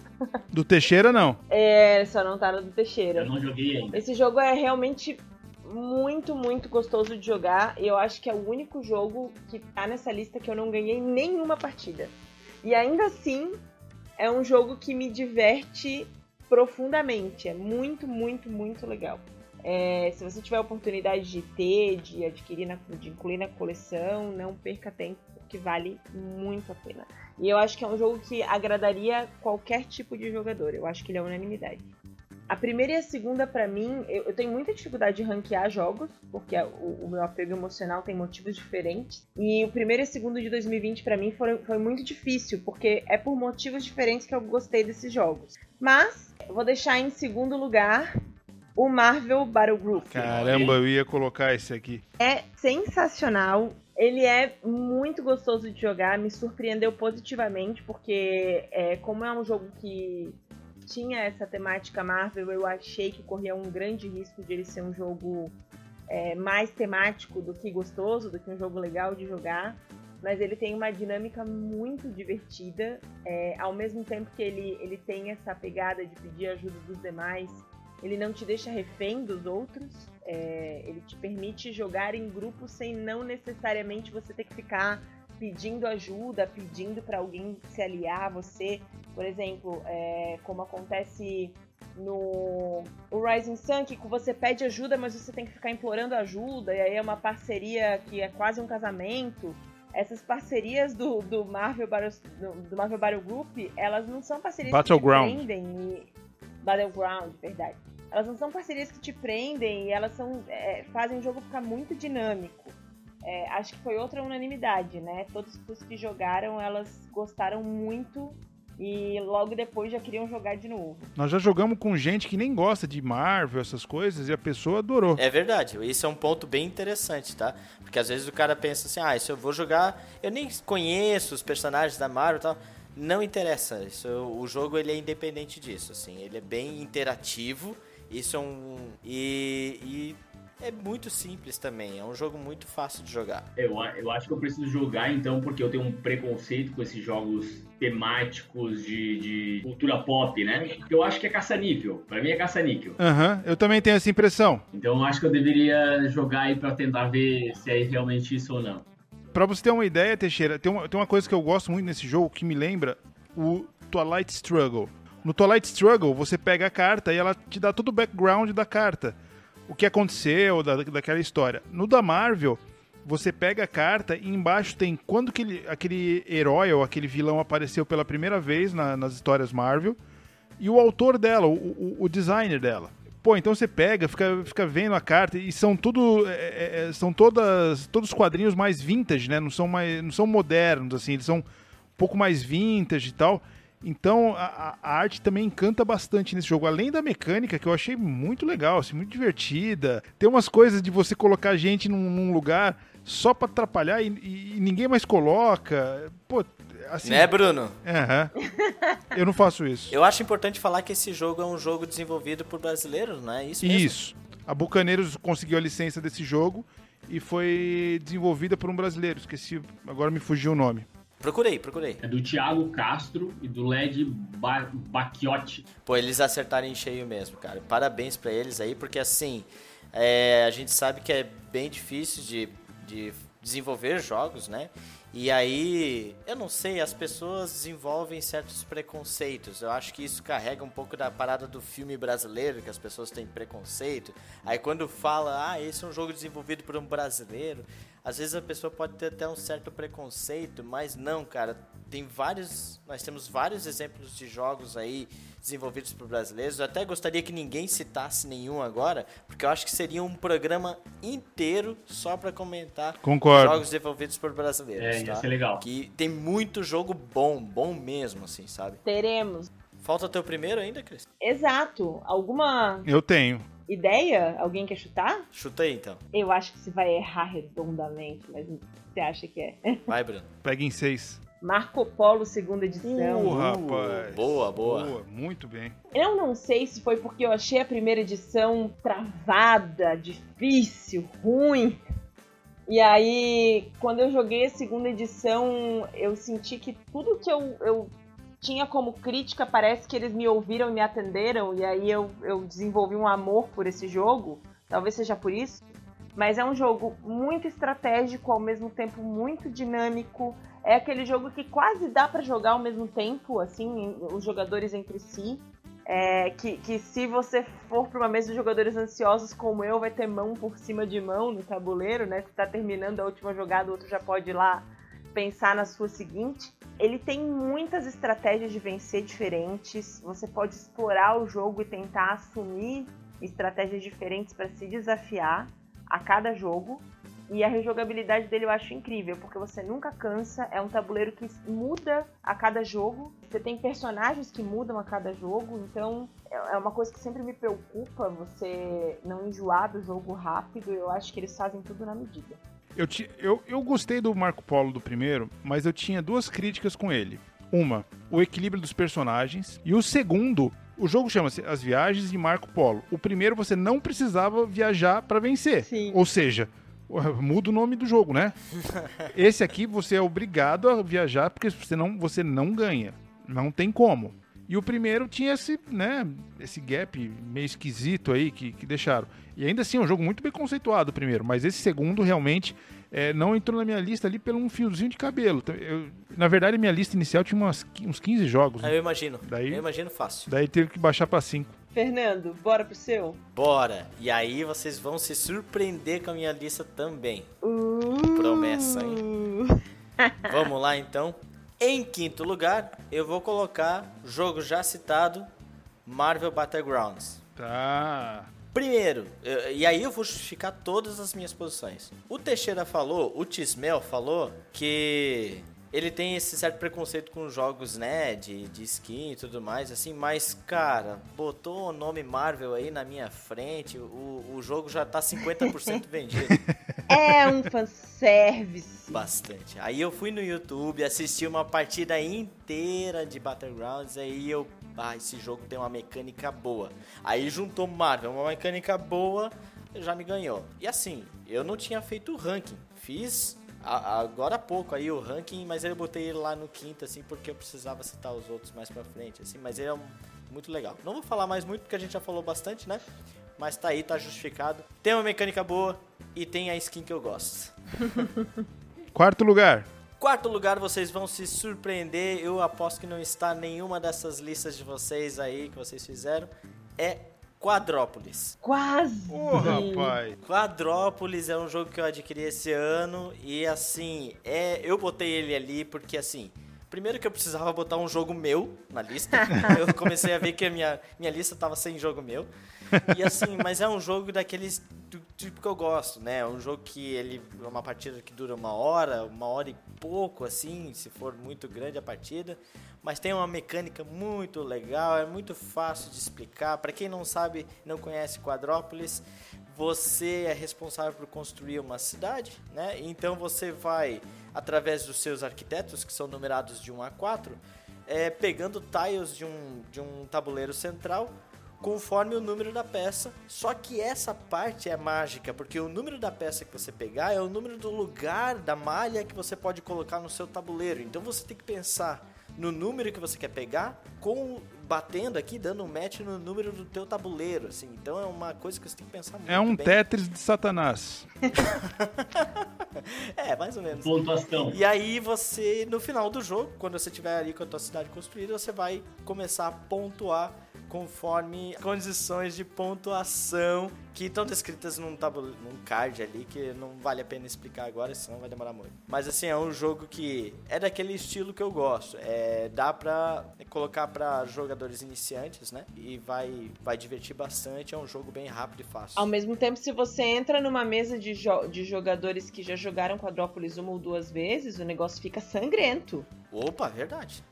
Do Teixeira, não. É, só não tá no do Teixeira. Eu não joguei ainda. Esse jogo é realmente muito, muito gostoso de jogar. E eu acho que é o único jogo que tá nessa lista que eu não ganhei nenhuma partida. E ainda assim, é um jogo que me diverte profundamente. É muito, muito, muito legal. É, se você tiver a oportunidade de ter, de adquirir, na, de incluir na coleção, não perca tempo, que vale muito a pena. E eu acho que é um jogo que agradaria qualquer tipo de jogador. Eu acho que ele é unanimidade. A primeira e a segunda, pra mim, eu, eu tenho muita dificuldade de ranquear jogos, porque a, o, o meu apego emocional tem motivos diferentes. E o primeiro e o segundo de dois mil e vinte, pra mim, foram, foi muito difícil, porque é por motivos diferentes que eu gostei desses jogos. Mas, eu vou deixar em segundo lugar o Marvel Battle Group. Caramba, eu ia colocar esse aqui. É sensacional. Ele é muito gostoso de jogar, me surpreendeu positivamente, porque é, como é um jogo que tinha essa temática Marvel, eu achei que corria um grande risco de ele ser um jogo é, mais temático do que gostoso, do que um jogo legal de jogar. Mas ele tem uma dinâmica muito divertida, é, ao mesmo tempo que ele, ele tem essa pegada de pedir ajuda dos demais, ele não te deixa refém dos outros, é, ele te permite jogar em grupo sem não necessariamente você ter que ficar pedindo ajuda, pedindo para alguém se aliar a você. Por exemplo, é, como acontece no o Rising Sun, que você pede ajuda, mas você tem que ficar implorando ajuda, e aí é uma parceria que é quase um casamento. Essas parcerias do, do, Marvel, do Marvel Battle Group, elas não são parcerias Battleground. que te prendem. E... Battleground, verdade. Elas não são parcerias que te prendem e elas são, é, fazem o jogo ficar muito dinâmico. É, acho que foi outra unanimidade, né? Todos os que jogaram, elas gostaram muito e logo depois já queriam jogar de novo. Nós já jogamos com gente que nem gosta de Marvel, essas coisas, e a pessoa adorou. É verdade, isso é um ponto bem interessante, tá? Porque às vezes o cara pensa assim, ah, isso eu vou jogar, eu nem conheço os personagens da Marvel e tal. Não interessa, isso, o jogo ele é independente disso, assim, ele é bem interativo, isso é um... E... e... é muito simples também, é um jogo muito fácil de jogar. Eu, eu acho que eu preciso jogar então, porque eu tenho um preconceito com esses jogos temáticos de, de cultura pop, né? Eu acho que é caça-níquel, pra mim é caça-níquel. Aham, uhum, eu também tenho essa impressão. Então eu acho que eu deveria jogar aí pra tentar ver se é realmente isso ou não. Pra você ter uma ideia, Teixeira, tem uma, tem uma coisa que eu gosto muito nesse jogo que me lembra o Twilight Struggle. No Twilight Struggle, você pega a carta e ela te dá todo o background da carta. O que aconteceu, da, daquela história. No da Marvel, você pega a carta e embaixo tem quando que ele, aquele herói ou aquele vilão apareceu pela primeira vez na, nas histórias Marvel e o autor dela, o, o, o designer dela. Pô, então você pega, fica, fica vendo a carta e são tudo é, é, são todas, todos os quadrinhos mais vintage, né? Não são, mais, não são modernos, assim, eles são um pouco mais vintage e tal. Então, a, a arte também encanta bastante nesse jogo. Além da mecânica, que eu achei muito legal, assim, muito divertida. Tem umas coisas de você colocar gente num, num lugar só pra atrapalhar e, e, e ninguém mais coloca. Pô, assim... Né, Bruno? Uhum. Eu não faço isso. Eu acho importante falar que esse jogo é um jogo desenvolvido por brasileiros, né? Isso mesmo. Isso. A Bucaneiros conseguiu a licença desse jogo e foi desenvolvida por um brasileiro. Esqueci, agora me fugiu o nome. Procurei, procurei. É do Thiago Castro e do Led ba- Bacchiotti. Pô, eles acertaram em cheio mesmo, cara. Parabéns pra eles aí, porque assim, é, a gente sabe que é bem difícil de, de desenvolver jogos, né? E aí, eu não sei, as pessoas desenvolvem certos preconceitos. Eu acho que isso carrega um pouco da parada do filme brasileiro, que as pessoas têm preconceito. Aí quando fala, ah, esse é um jogo desenvolvido por um brasileiro... Às vezes a pessoa pode ter até um certo preconceito, mas não, cara. Tem vários, nós temos vários exemplos de jogos aí desenvolvidos por brasileiros. Eu até gostaria que ninguém citasse nenhum agora, porque eu acho que seria um programa inteiro só para comentar Concordo. Jogos desenvolvidos por brasileiros. É, tá? Ia ser legal. Que tem muito jogo bom, bom mesmo, assim, sabe? Teremos. Falta teu primeiro ainda, Cris? Exato. Alguma... Eu tenho. Ideia? Alguém quer chutar? Chuta aí, então. Eu acho que você vai errar redondamente, mas você acha que é. Vai, Bruno. Pega em seis. Marco Polo, segunda edição. Uh, rapaz. Boa, boa, boa. Muito bem. Eu não sei se foi porque eu achei a primeira edição travada, difícil, ruim. E aí, quando eu joguei a segunda edição, eu senti que tudo que eu... eu tinha como crítica, parece que eles me ouviram e me atenderam, e aí eu, eu desenvolvi um amor por esse jogo, talvez seja por isso, mas é um jogo muito estratégico, ao mesmo tempo muito dinâmico, é aquele jogo que quase dá para jogar ao mesmo tempo, assim, os jogadores entre si, é, que, que se você for para uma mesa de jogadores ansiosos como eu, vai ter mão por cima de mão no tabuleiro, né, se está terminando a última jogada, o outro já pode ir lá pensar na sua seguinte. Ele tem muitas estratégias de vencer diferentes, você pode explorar o jogo e tentar assumir estratégias diferentes para se desafiar a cada jogo, e a rejogabilidade dele eu acho incrível, porque você nunca cansa, é um tabuleiro que muda a cada jogo, você tem personagens que mudam a cada jogo, então é uma coisa que sempre me preocupa, você não enjoar do jogo rápido, eu acho que eles fazem tudo na medida. Eu, eu, eu gostei do Marco Polo do primeiro, mas eu tinha duas críticas com ele. Uma, o equilíbrio dos personagens. E o segundo, O jogo chama-se As Viagens de Marco Polo. O primeiro você não precisava viajar para vencer. Sim. Ou seja, muda o nome do jogo, né? Esse aqui você é obrigado a viajar porque você não, você não ganha. Não tem como. E o primeiro tinha esse, né, esse gap meio esquisito aí que, que deixaram. E ainda assim é um jogo muito bem conceituado o primeiro, mas esse segundo realmente é, não entrou na minha lista ali pelo um fiozinho de cabelo. Eu, na verdade, minha lista inicial tinha umas, uns quinze jogos. Né? Eu imagino. Daí, eu imagino fácil. Daí teve que baixar para cinco. Fernando, bora pro seu? Bora. E aí vocês vão se surpreender com a minha lista também. Uh... Promessa, hein? Vamos lá, então. Em quinto lugar, eu vou colocar jogo já citado, Marvel Battlegrounds. Tá. Primeiro, eu, e aí eu vou justificar todas as minhas posições. O Teixeira falou, o Tismel falou, que ele tem esse certo preconceito com jogos, né, de, de skin e tudo mais, assim, mas, cara, botou o nome Marvel aí na minha frente, o, o jogo já tá cinquenta por cento vendido. É um fanservice. Bastante. Aí eu fui no YouTube, assisti uma partida inteira de Battlegrounds, aí eu... Ah, esse jogo tem uma mecânica boa. Aí juntou Marvel, uma mecânica boa, já me ganhou. E assim, eu não tinha feito o ranking. Fiz a, agora há pouco aí o ranking, mas eu botei ele lá no quinto, assim, porque eu precisava citar os outros mais pra frente, assim. Mas ele é muito legal. Não vou falar mais muito, porque a gente já falou bastante, né? Mas tá aí, tá justificado. Tem uma mecânica boa e tem a skin que eu gosto. Quarto lugar. Quarto lugar, vocês vão se surpreender. Eu aposto que não está nenhuma dessas listas de vocês aí que vocês fizeram. É Quadrópolis. Quase! Ô, oh, rapaz! Quadrópolis é um jogo que eu adquiri esse ano. E assim, é, eu botei ele ali porque assim... Primeiro que eu precisava botar um jogo meu na lista. Eu comecei a ver que a minha, minha lista tava sem jogo meu. E assim, mas é um jogo daqueles do tipo que eu gosto, né? Um jogo que ele é uma partida que dura uma hora, uma hora e pouco, assim, se for muito grande a partida. Mas tem uma mecânica muito legal, é muito fácil de explicar. Para quem não sabe, não conhece Quadrópolis, você é responsável por construir uma cidade, né? Então você vai, através dos seus arquitetos, que são numerados de um a quatro, é, pegando tiles de um, de um tabuleiro central, conforme o número da peça. Só que essa parte é mágica, porque o número da peça que você pegar é o número do lugar da malha que você pode colocar no seu tabuleiro. Então você tem que pensar no número que você quer pegar, com, batendo aqui, dando um match no número do teu tabuleiro, assim. Então é uma coisa que você tem que pensar muito bem. É um bem. Tetris de Satanás. É, mais ou menos. Pontuação. E aí você, no final do jogo, quando você tiver ali com a tua cidade construída, você vai começar a pontuar conforme condições de pontuação que estão descritas num, tabu- num card ali, que não vale a pena explicar agora, senão vai demorar muito. Mas assim, é um jogo que é daquele estilo que eu gosto. É, dá pra colocar pra jogadores iniciantes, né? E vai, vai divertir bastante. É um jogo bem rápido e fácil. Ao mesmo tempo, se você entra numa mesa de, jo- de jogadores que já jogaram Quadrópolis uma ou duas vezes, o negócio fica sangrento. Opa, verdade.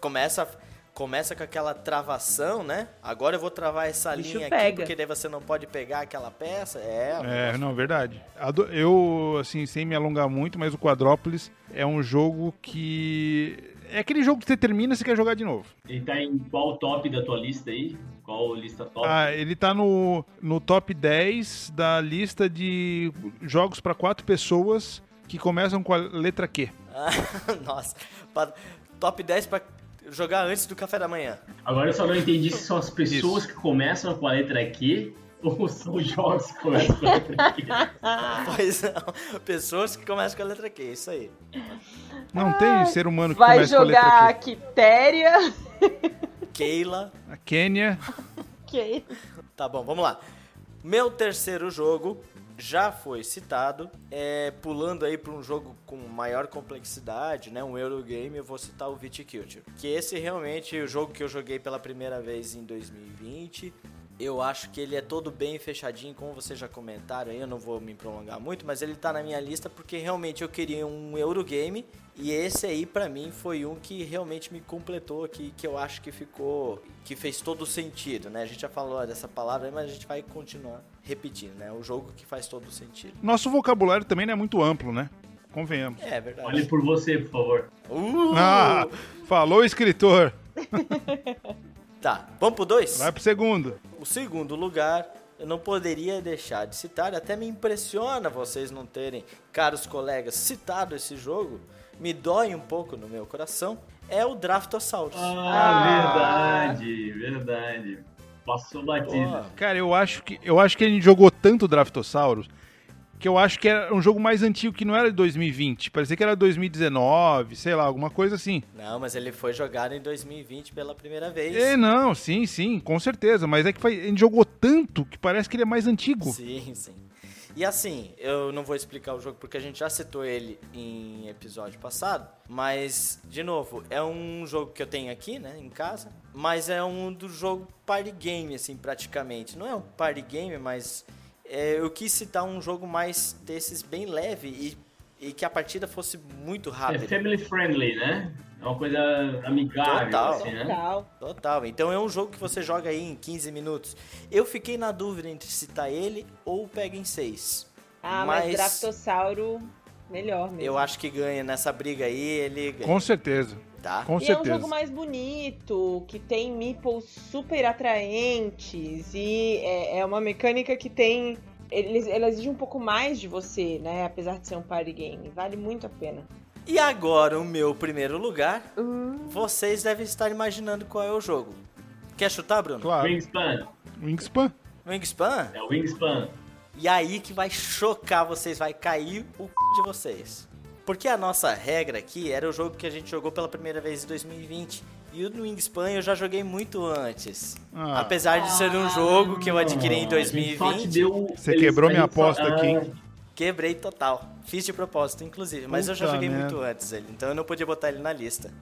Começa... Começa com aquela travação, né? Agora eu vou travar essa Bicho linha pega. aqui, porque daí você não pode pegar aquela peça. É, é não, verdade. Eu, assim, sem me alongar muito, mas o Quadrópolis é um jogo que... É aquele jogo que você termina e você quer jogar de novo. Ele tá em qual top da tua lista aí? Qual lista top? Ah, ele tá no, no top dez da lista de jogos para quatro pessoas que começam com a letra Q. Nossa, top dez para... jogar antes do café da manhã. Agora eu só não entendi se são as pessoas Isso. que começam com a letra Q ou são os jogos que começam com a letra Q. Pois não, pessoas que começam com a letra Q, isso aí. Não ah, tem ser humano que começa com a letra Q. Vai jogar a Quitéria. Keila. A Kênia. Ok. Tá bom, vamos lá. Meu terceiro jogo já foi citado, é, pulando aí para um jogo com maior complexidade, né, um Eurogame, eu vou citar o Viticulture, que esse realmente é o jogo que eu joguei pela primeira vez em dois mil e vinte, eu acho que ele é todo bem fechadinho, como vocês já comentaram, eu não vou me prolongar muito, mas ele tá na minha lista porque realmente eu queria um Eurogame, e esse aí para mim foi um que realmente me completou aqui, que eu acho que ficou, que fez todo sentido, né? A gente já falou dessa palavra, mas a gente vai continuar repetindo, né? O jogo que faz todo sentido. Nosso vocabulário também não é muito amplo, né? Convenhamos. É verdade. Olhe por você, por favor. Uh! Ah, falou, escritor. Tá, vamos pro dois? Vai pro segundo. O segundo lugar, eu não poderia deixar de citar, até me impressiona vocês não terem, caros colegas, citado esse jogo, me dói um pouco no meu coração, é o Draftosaurus. Ah, ah verdade, verdade. Passou batido. Cara, eu acho que eu acho que ele jogou tanto Draftosaurus que eu acho que era um jogo mais antigo, que não era de dois mil e vinte, parecia que era dois mil e dezenove, sei lá, alguma coisa assim. Não, mas ele foi jogado em dois mil e vinte pela primeira vez. É, não, sim, sim, com certeza, mas é que foi, ele jogou tanto que parece que ele é mais antigo. Sim, sim. E assim, eu não vou explicar o jogo porque a gente já citou ele em episódio passado, mas, de novo, é um jogo que eu tenho aqui, né, em casa, mas é um do jogo party game, assim, praticamente. Não é um party game, mas é, eu quis citar um jogo mais desses bem leve e, e que a partida fosse muito rápida. É family friendly, né? É uma coisa amigável, total, assim, né? Total. Total. Então é um jogo que você joga aí em quinze minutos. Eu fiquei na dúvida entre citar ele ou o Pega em seis. Ah, mas, mas Draftosauro, melhor mesmo. Eu acho que ganha nessa briga aí, ele ganha. Com certeza. Tá. Com e certeza. É um jogo mais bonito, que tem meeples super atraentes e é, é uma mecânica que tem... Ele, ele exige um pouco mais de você, né? Apesar de ser um party game. Vale muito a pena. E agora o meu primeiro lugar, uhum. Vocês devem estar imaginando qual é o jogo. Quer chutar, Bruno? Claro. Wingspan. Wingspan? Wingspan? É o Wingspan. E aí que vai chocar vocês, vai cair o c*** de vocês. Porque a nossa regra aqui era o jogo que a gente jogou pela primeira vez em dois mil e vinte. E o do Wingspan eu já joguei muito antes. Ah. Apesar de ser um jogo que eu adquiri em dois mil e vinte. Deu... Você quebrou minha aposta aqui, hein? Quebrei total. Fiz de propósito, inclusive. Mas Puta eu já joguei merda. muito antes ele. Então eu não podia botar ele na lista.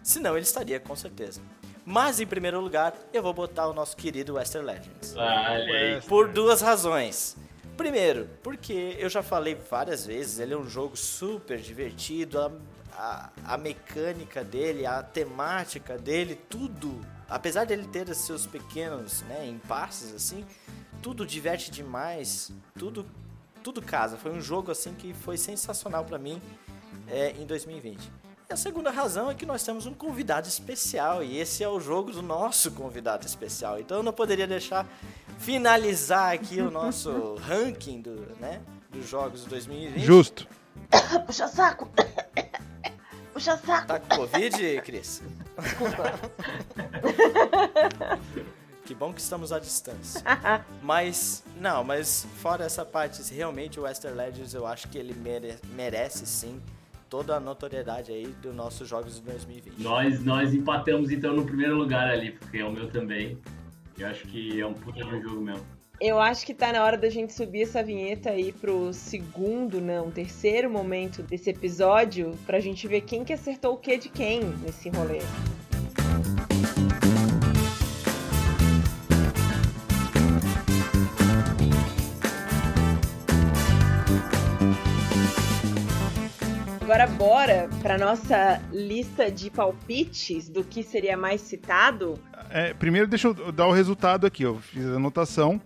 Senão ele estaria, com certeza. Mas, em primeiro lugar, eu vou botar o nosso querido Western Legends. Vale. Por duas razões. Primeiro, porque eu já falei várias vezes, ele é um jogo super divertido. A, a, a mecânica dele, a temática dele, tudo. Apesar dele ter seus pequenos, né, impasses, assim, tudo diverte demais. Tudo... Tudo casa, foi um jogo assim que foi sensacional pra mim é, em dois mil e vinte. E a segunda razão é que nós temos um convidado especial e esse é o jogo do nosso convidado especial. Então eu não poderia deixar finalizar aqui o nosso ranking do, né, dos jogos de dois mil e vinte. Justo. Puxa saco. Puxa saco. Tá com Covid, Cris? Desculpa. Que bom que estamos à distância. Mas, não, mas fora essa parte, realmente o Western Legends, eu acho que ele mere, merece, sim, toda a notoriedade aí dos nossos jogos de dois mil e vinte. Nós, nós empatamos, então, no primeiro lugar ali, porque é o meu também. Eu acho que é um puta de um jogo mesmo. Eu acho que tá na hora da gente subir essa vinheta aí pro segundo, não, terceiro momento desse episódio, pra gente ver quem que acertou o que de quem nesse rolê. Agora bora para nossa lista de palpites do que seria mais citado. É, primeiro deixa eu dar o resultado aqui, eu fiz a anotação.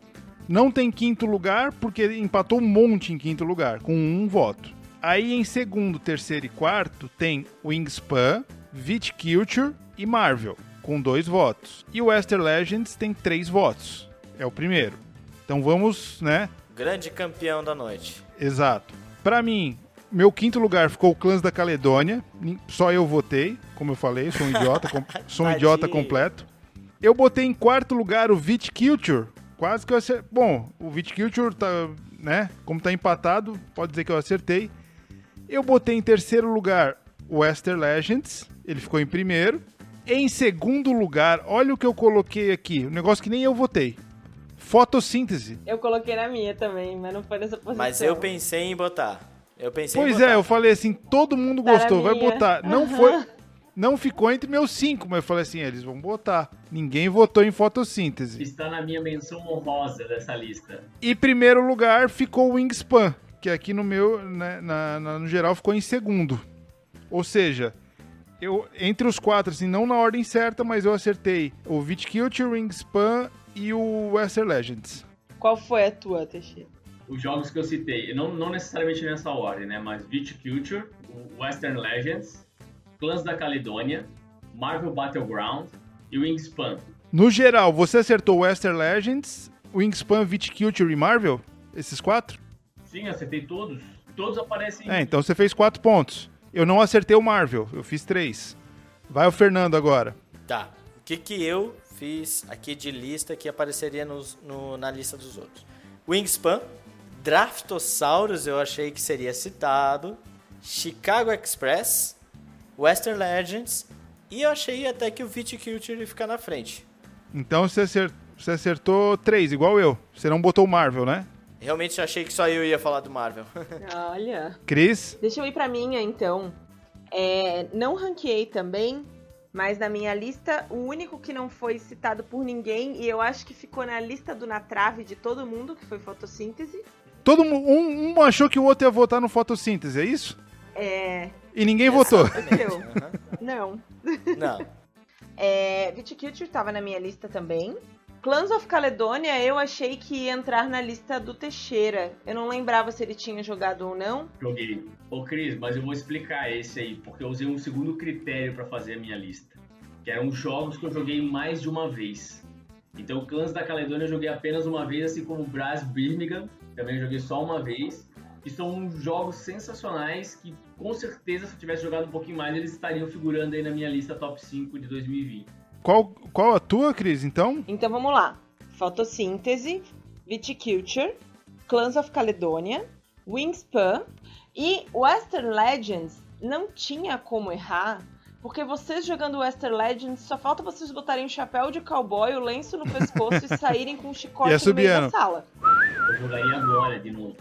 Não tem quinto lugar, porque empatou um monte em quinto lugar, com um voto. Aí em segundo, terceiro e quarto tem Wingspan, Viticulture e Marvel, com dois votos. E o Western Legends tem três votos, é o primeiro. Então vamos, né? Grande campeão da noite. Exato. Para mim... Meu quinto lugar ficou o Clãs da Caledônia. Só eu votei, como eu falei, sou um idiota, com... sou um idiota completo. Eu botei em quarto lugar o Viticulture. Quase que eu acertei. Bom, o Viticulture, tá, né? Como tá empatado, pode dizer que eu acertei. Eu botei em terceiro lugar o Western Legends. Ele ficou em primeiro. Em segundo lugar, olha o que eu coloquei aqui. Um negócio que nem eu votei. Fotossíntese. Eu coloquei na minha também, mas não foi nessa posição. Mas eu pensei em botar... Eu pensei pois é, eu falei assim, todo mundo tá gostou, vai botar. Não uhum. foi, não ficou entre meus cinco, mas eu falei assim, eles vão botar. Ninguém votou em Fotossíntese. Está na minha menção honrosa dessa lista. E primeiro lugar ficou o Wingspan, que aqui no meu, né, na, na, no geral, ficou em segundo. Ou seja, eu entre os quatro, assim, não na ordem certa, mas eu acertei o Viticulture, o Wingspan e o Western Legends. Qual foi a tua, Teixeira? Os jogos que eu citei, não, não necessariamente nessa ordem, né? Mas Viticulture, Western Legends, Clãs da Caledônia, Marvel Battleground e Wingspan. No geral, você acertou Western Legends, Wingspan, Viticulture e Marvel? Esses quatro? Sim, acertei todos. Todos aparecem... É, então você fez quatro pontos. Eu não acertei o Marvel, eu fiz três. Vai o Fernando agora. Tá. O que que eu fiz aqui de lista que apareceria nos, no, na lista dos outros? Wingspan, Draftosaurus eu achei que seria citado, Chicago Express, Western Legends, e eu achei até que o Viticulture ia ficar na frente. Então você acertou, você acertou três, igual eu. Você não botou o Marvel, né? Realmente eu achei que só eu ia falar do Marvel. Olha. Cris? Deixa eu ir pra minha, então. É, não ranqueei também, mas na minha lista, o único que não foi citado por ninguém, e eu acho que ficou na lista do Na Trave de todo mundo, que foi Fotossíntese. Todo mundo, um, um achou que o outro ia votar no Fotossíntese, é isso? É... E ninguém votou. Uhum. Não. Não. É, Viticulture tava na minha lista também. Clãs da Caledônia, eu achei que ia entrar na lista do Teixeira. Eu não lembrava se ele tinha jogado ou não. Joguei. Ô, Cris, mas eu vou explicar esse aí, porque eu usei um segundo critério pra fazer a minha lista. Que eram jogos que eu joguei mais de uma vez. Então, Clãs da Caledônia eu joguei apenas uma vez, assim como Brás Birmingham, também joguei só uma vez. E são jogos sensacionais que, com certeza, se eu tivesse jogado um pouquinho mais, eles estariam figurando aí na minha lista top cinco de dois mil e vinte. Qual, qual a tua, Cris, então? Então vamos lá. Fotossíntese, Viticulture, Clans of Caledonia, Wingspan e Western Legends não tinha como errar, porque vocês jogando Western Legends só falta vocês botarem o chapéu de cowboy, o lenço no pescoço e saírem com um chicote no meio da sala. Eu jogaria agora de novo.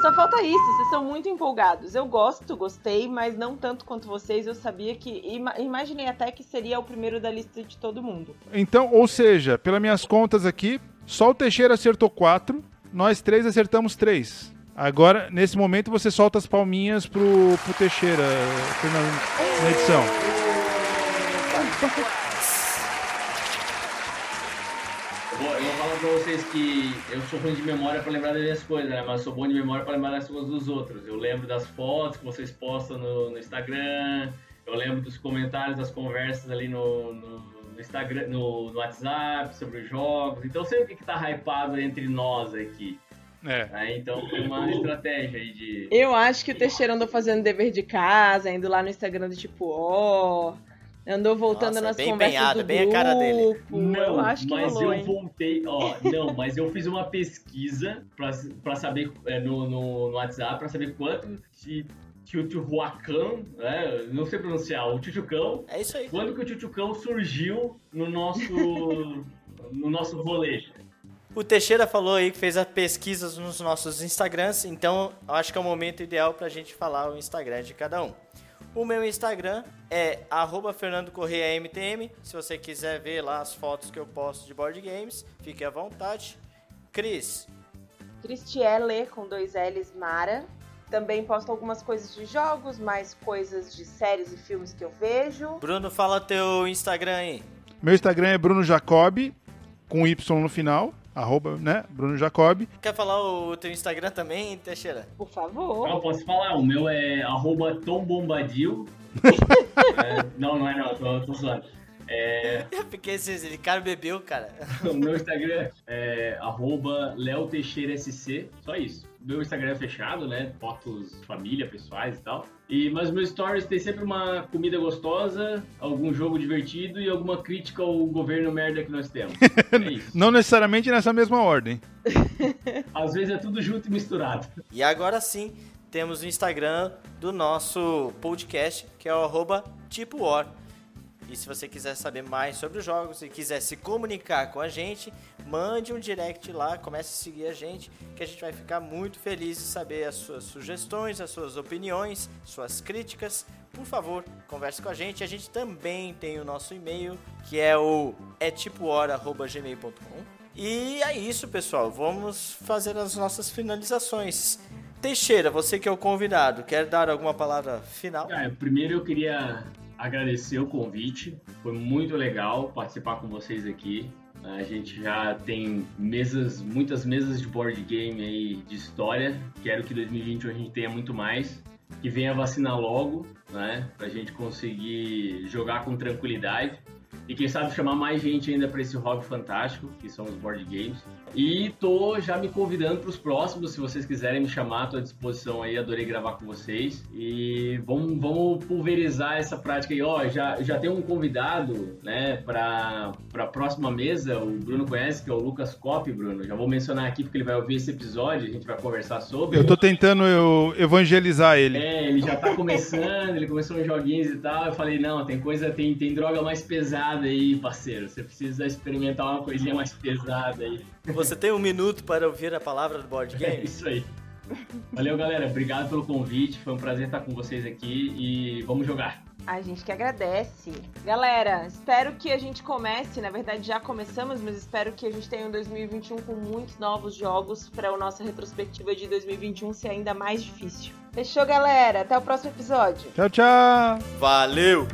Só falta isso, vocês são muito empolgados. Eu gosto, gostei, mas não tanto quanto vocês. Eu sabia que, ima- imaginei até que seria o primeiro da lista de todo mundo. Então, ou seja, pelas minhas contas aqui, só o Teixeira acertou quatro, nós três acertamos três. Agora, nesse momento, você solta as palminhas pro, pro Teixeira, na, na edição. Pra vocês que eu sou ruim de memória pra lembrar das minhas coisas, né? Mas sou bom de memória pra lembrar das coisas dos outros. Eu lembro das fotos que vocês postam no, no Instagram, eu lembro dos comentários, das conversas ali no, no, no Instagram, no, no WhatsApp, sobre os jogos. Então eu sei o que, que tá hypado entre nós aqui. É. Tá? Então foi uma estratégia aí de... Eu acho que o Teixeira andou fazendo dever de casa, indo lá no Instagram do tipo, ó... Oh... Andou voltando. Nossa, nas bem conversas penhado, do bem grupo. A cara dele. Não, eu acho que mas rolou, eu hein? voltei... Ó, não, mas eu fiz uma pesquisa pra, pra saber é, no, no, no WhatsApp, pra saber quanto de Tiutihuacan, né? Não sei pronunciar, o Tiutiucão. É isso aí. Quando que o Tiutiucão surgiu no nosso, no nosso rolê? O Teixeira falou aí que fez as pesquisas nos nossos Instagrams, então eu acho que é o momento ideal pra gente falar o Instagram de cada um. O meu Instagram é arroba fernando correia m t m. Se você quiser ver lá as fotos que eu posto de board games, fique à vontade. Cris. Cristiele, com dois L's, Mara. Também posto algumas coisas de jogos, mais coisas de séries e filmes que eu vejo. Bruno, fala teu Instagram aí. Meu Instagram é Bruno Jacob, com Y no final. Arroba, né? Bruno Jacob. Quer falar o teu Instagram também, Teixeira? Por favor. Não, posso falar. O meu é arroba Tom Bombadil. é, não, não é não. Tô, tô zoando. É... Eu fiquei assim, o cara bebeu, cara. O meu Instagram é arroba Léo Teixeira S C. Só isso. Meu Instagram é fechado, né? Fotos, família, pessoais e tal. E, mas meus stories tem sempre uma comida gostosa, algum jogo divertido e alguma crítica ao governo merda que nós temos. É isso. Não necessariamente nessa mesma ordem. Às vezes é tudo junto e misturado. E agora sim, temos o Instagram do nosso podcast, que é o arroba tipo war. E se você quiser saber mais sobre os jogos e quiser se comunicar com a gente, mande um direct lá, comece a seguir a gente, que a gente vai ficar muito feliz de saber as suas sugestões, as suas opiniões, suas críticas. Por favor, converse com a gente. A gente também tem o nosso e-mail, que é o é tipo hora arroba gmail ponto com. E é isso, pessoal. Vamos fazer as nossas finalizações. Teixeira, você que é o convidado, quer dar alguma palavra final? Ah, primeiro eu queria... agradecer o convite, foi muito legal participar com vocês aqui. A gente já tem mesas, muitas mesas de board game aí de história. Quero que dois mil e vinte e um a gente tenha muito mais, que venha vacinar logo, né? Pra gente conseguir jogar com tranquilidade. E quem sabe chamar mais gente ainda para esse hobby fantástico, que são os board games. E tô já me convidando para os próximos, se vocês quiserem me chamar, estou à disposição aí, adorei gravar com vocês. E vamos, vamos pulverizar essa prática aí. Ó, já, já tem um convidado, né, para a próxima mesa, o Bruno conhece, que é o Lucas Coppi, Bruno. Já vou mencionar aqui porque ele vai ouvir esse episódio, a gente vai conversar sobre. Eu tô tentando eu evangelizar ele. É, ele já tá começando, ele começou em joguinhos e tal. Eu falei, não, tem coisa, tem, tem droga mais pesada aí, parceiro. Você precisa experimentar uma coisinha mais pesada aí. Você tem um minuto para ouvir a palavra do board game? É isso aí. Valeu, galera. Obrigado pelo convite. Foi um prazer estar com vocês aqui e vamos jogar. A gente que agradece. Galera, espero que a gente comece, na verdade já começamos, mas espero que a gente tenha um dois mil e vinte e um com muitos novos jogos para a nossa retrospectiva de dois mil e vinte e um ser ainda mais difícil. Fechou, galera? Até o próximo episódio. Tchau, tchau. Valeu!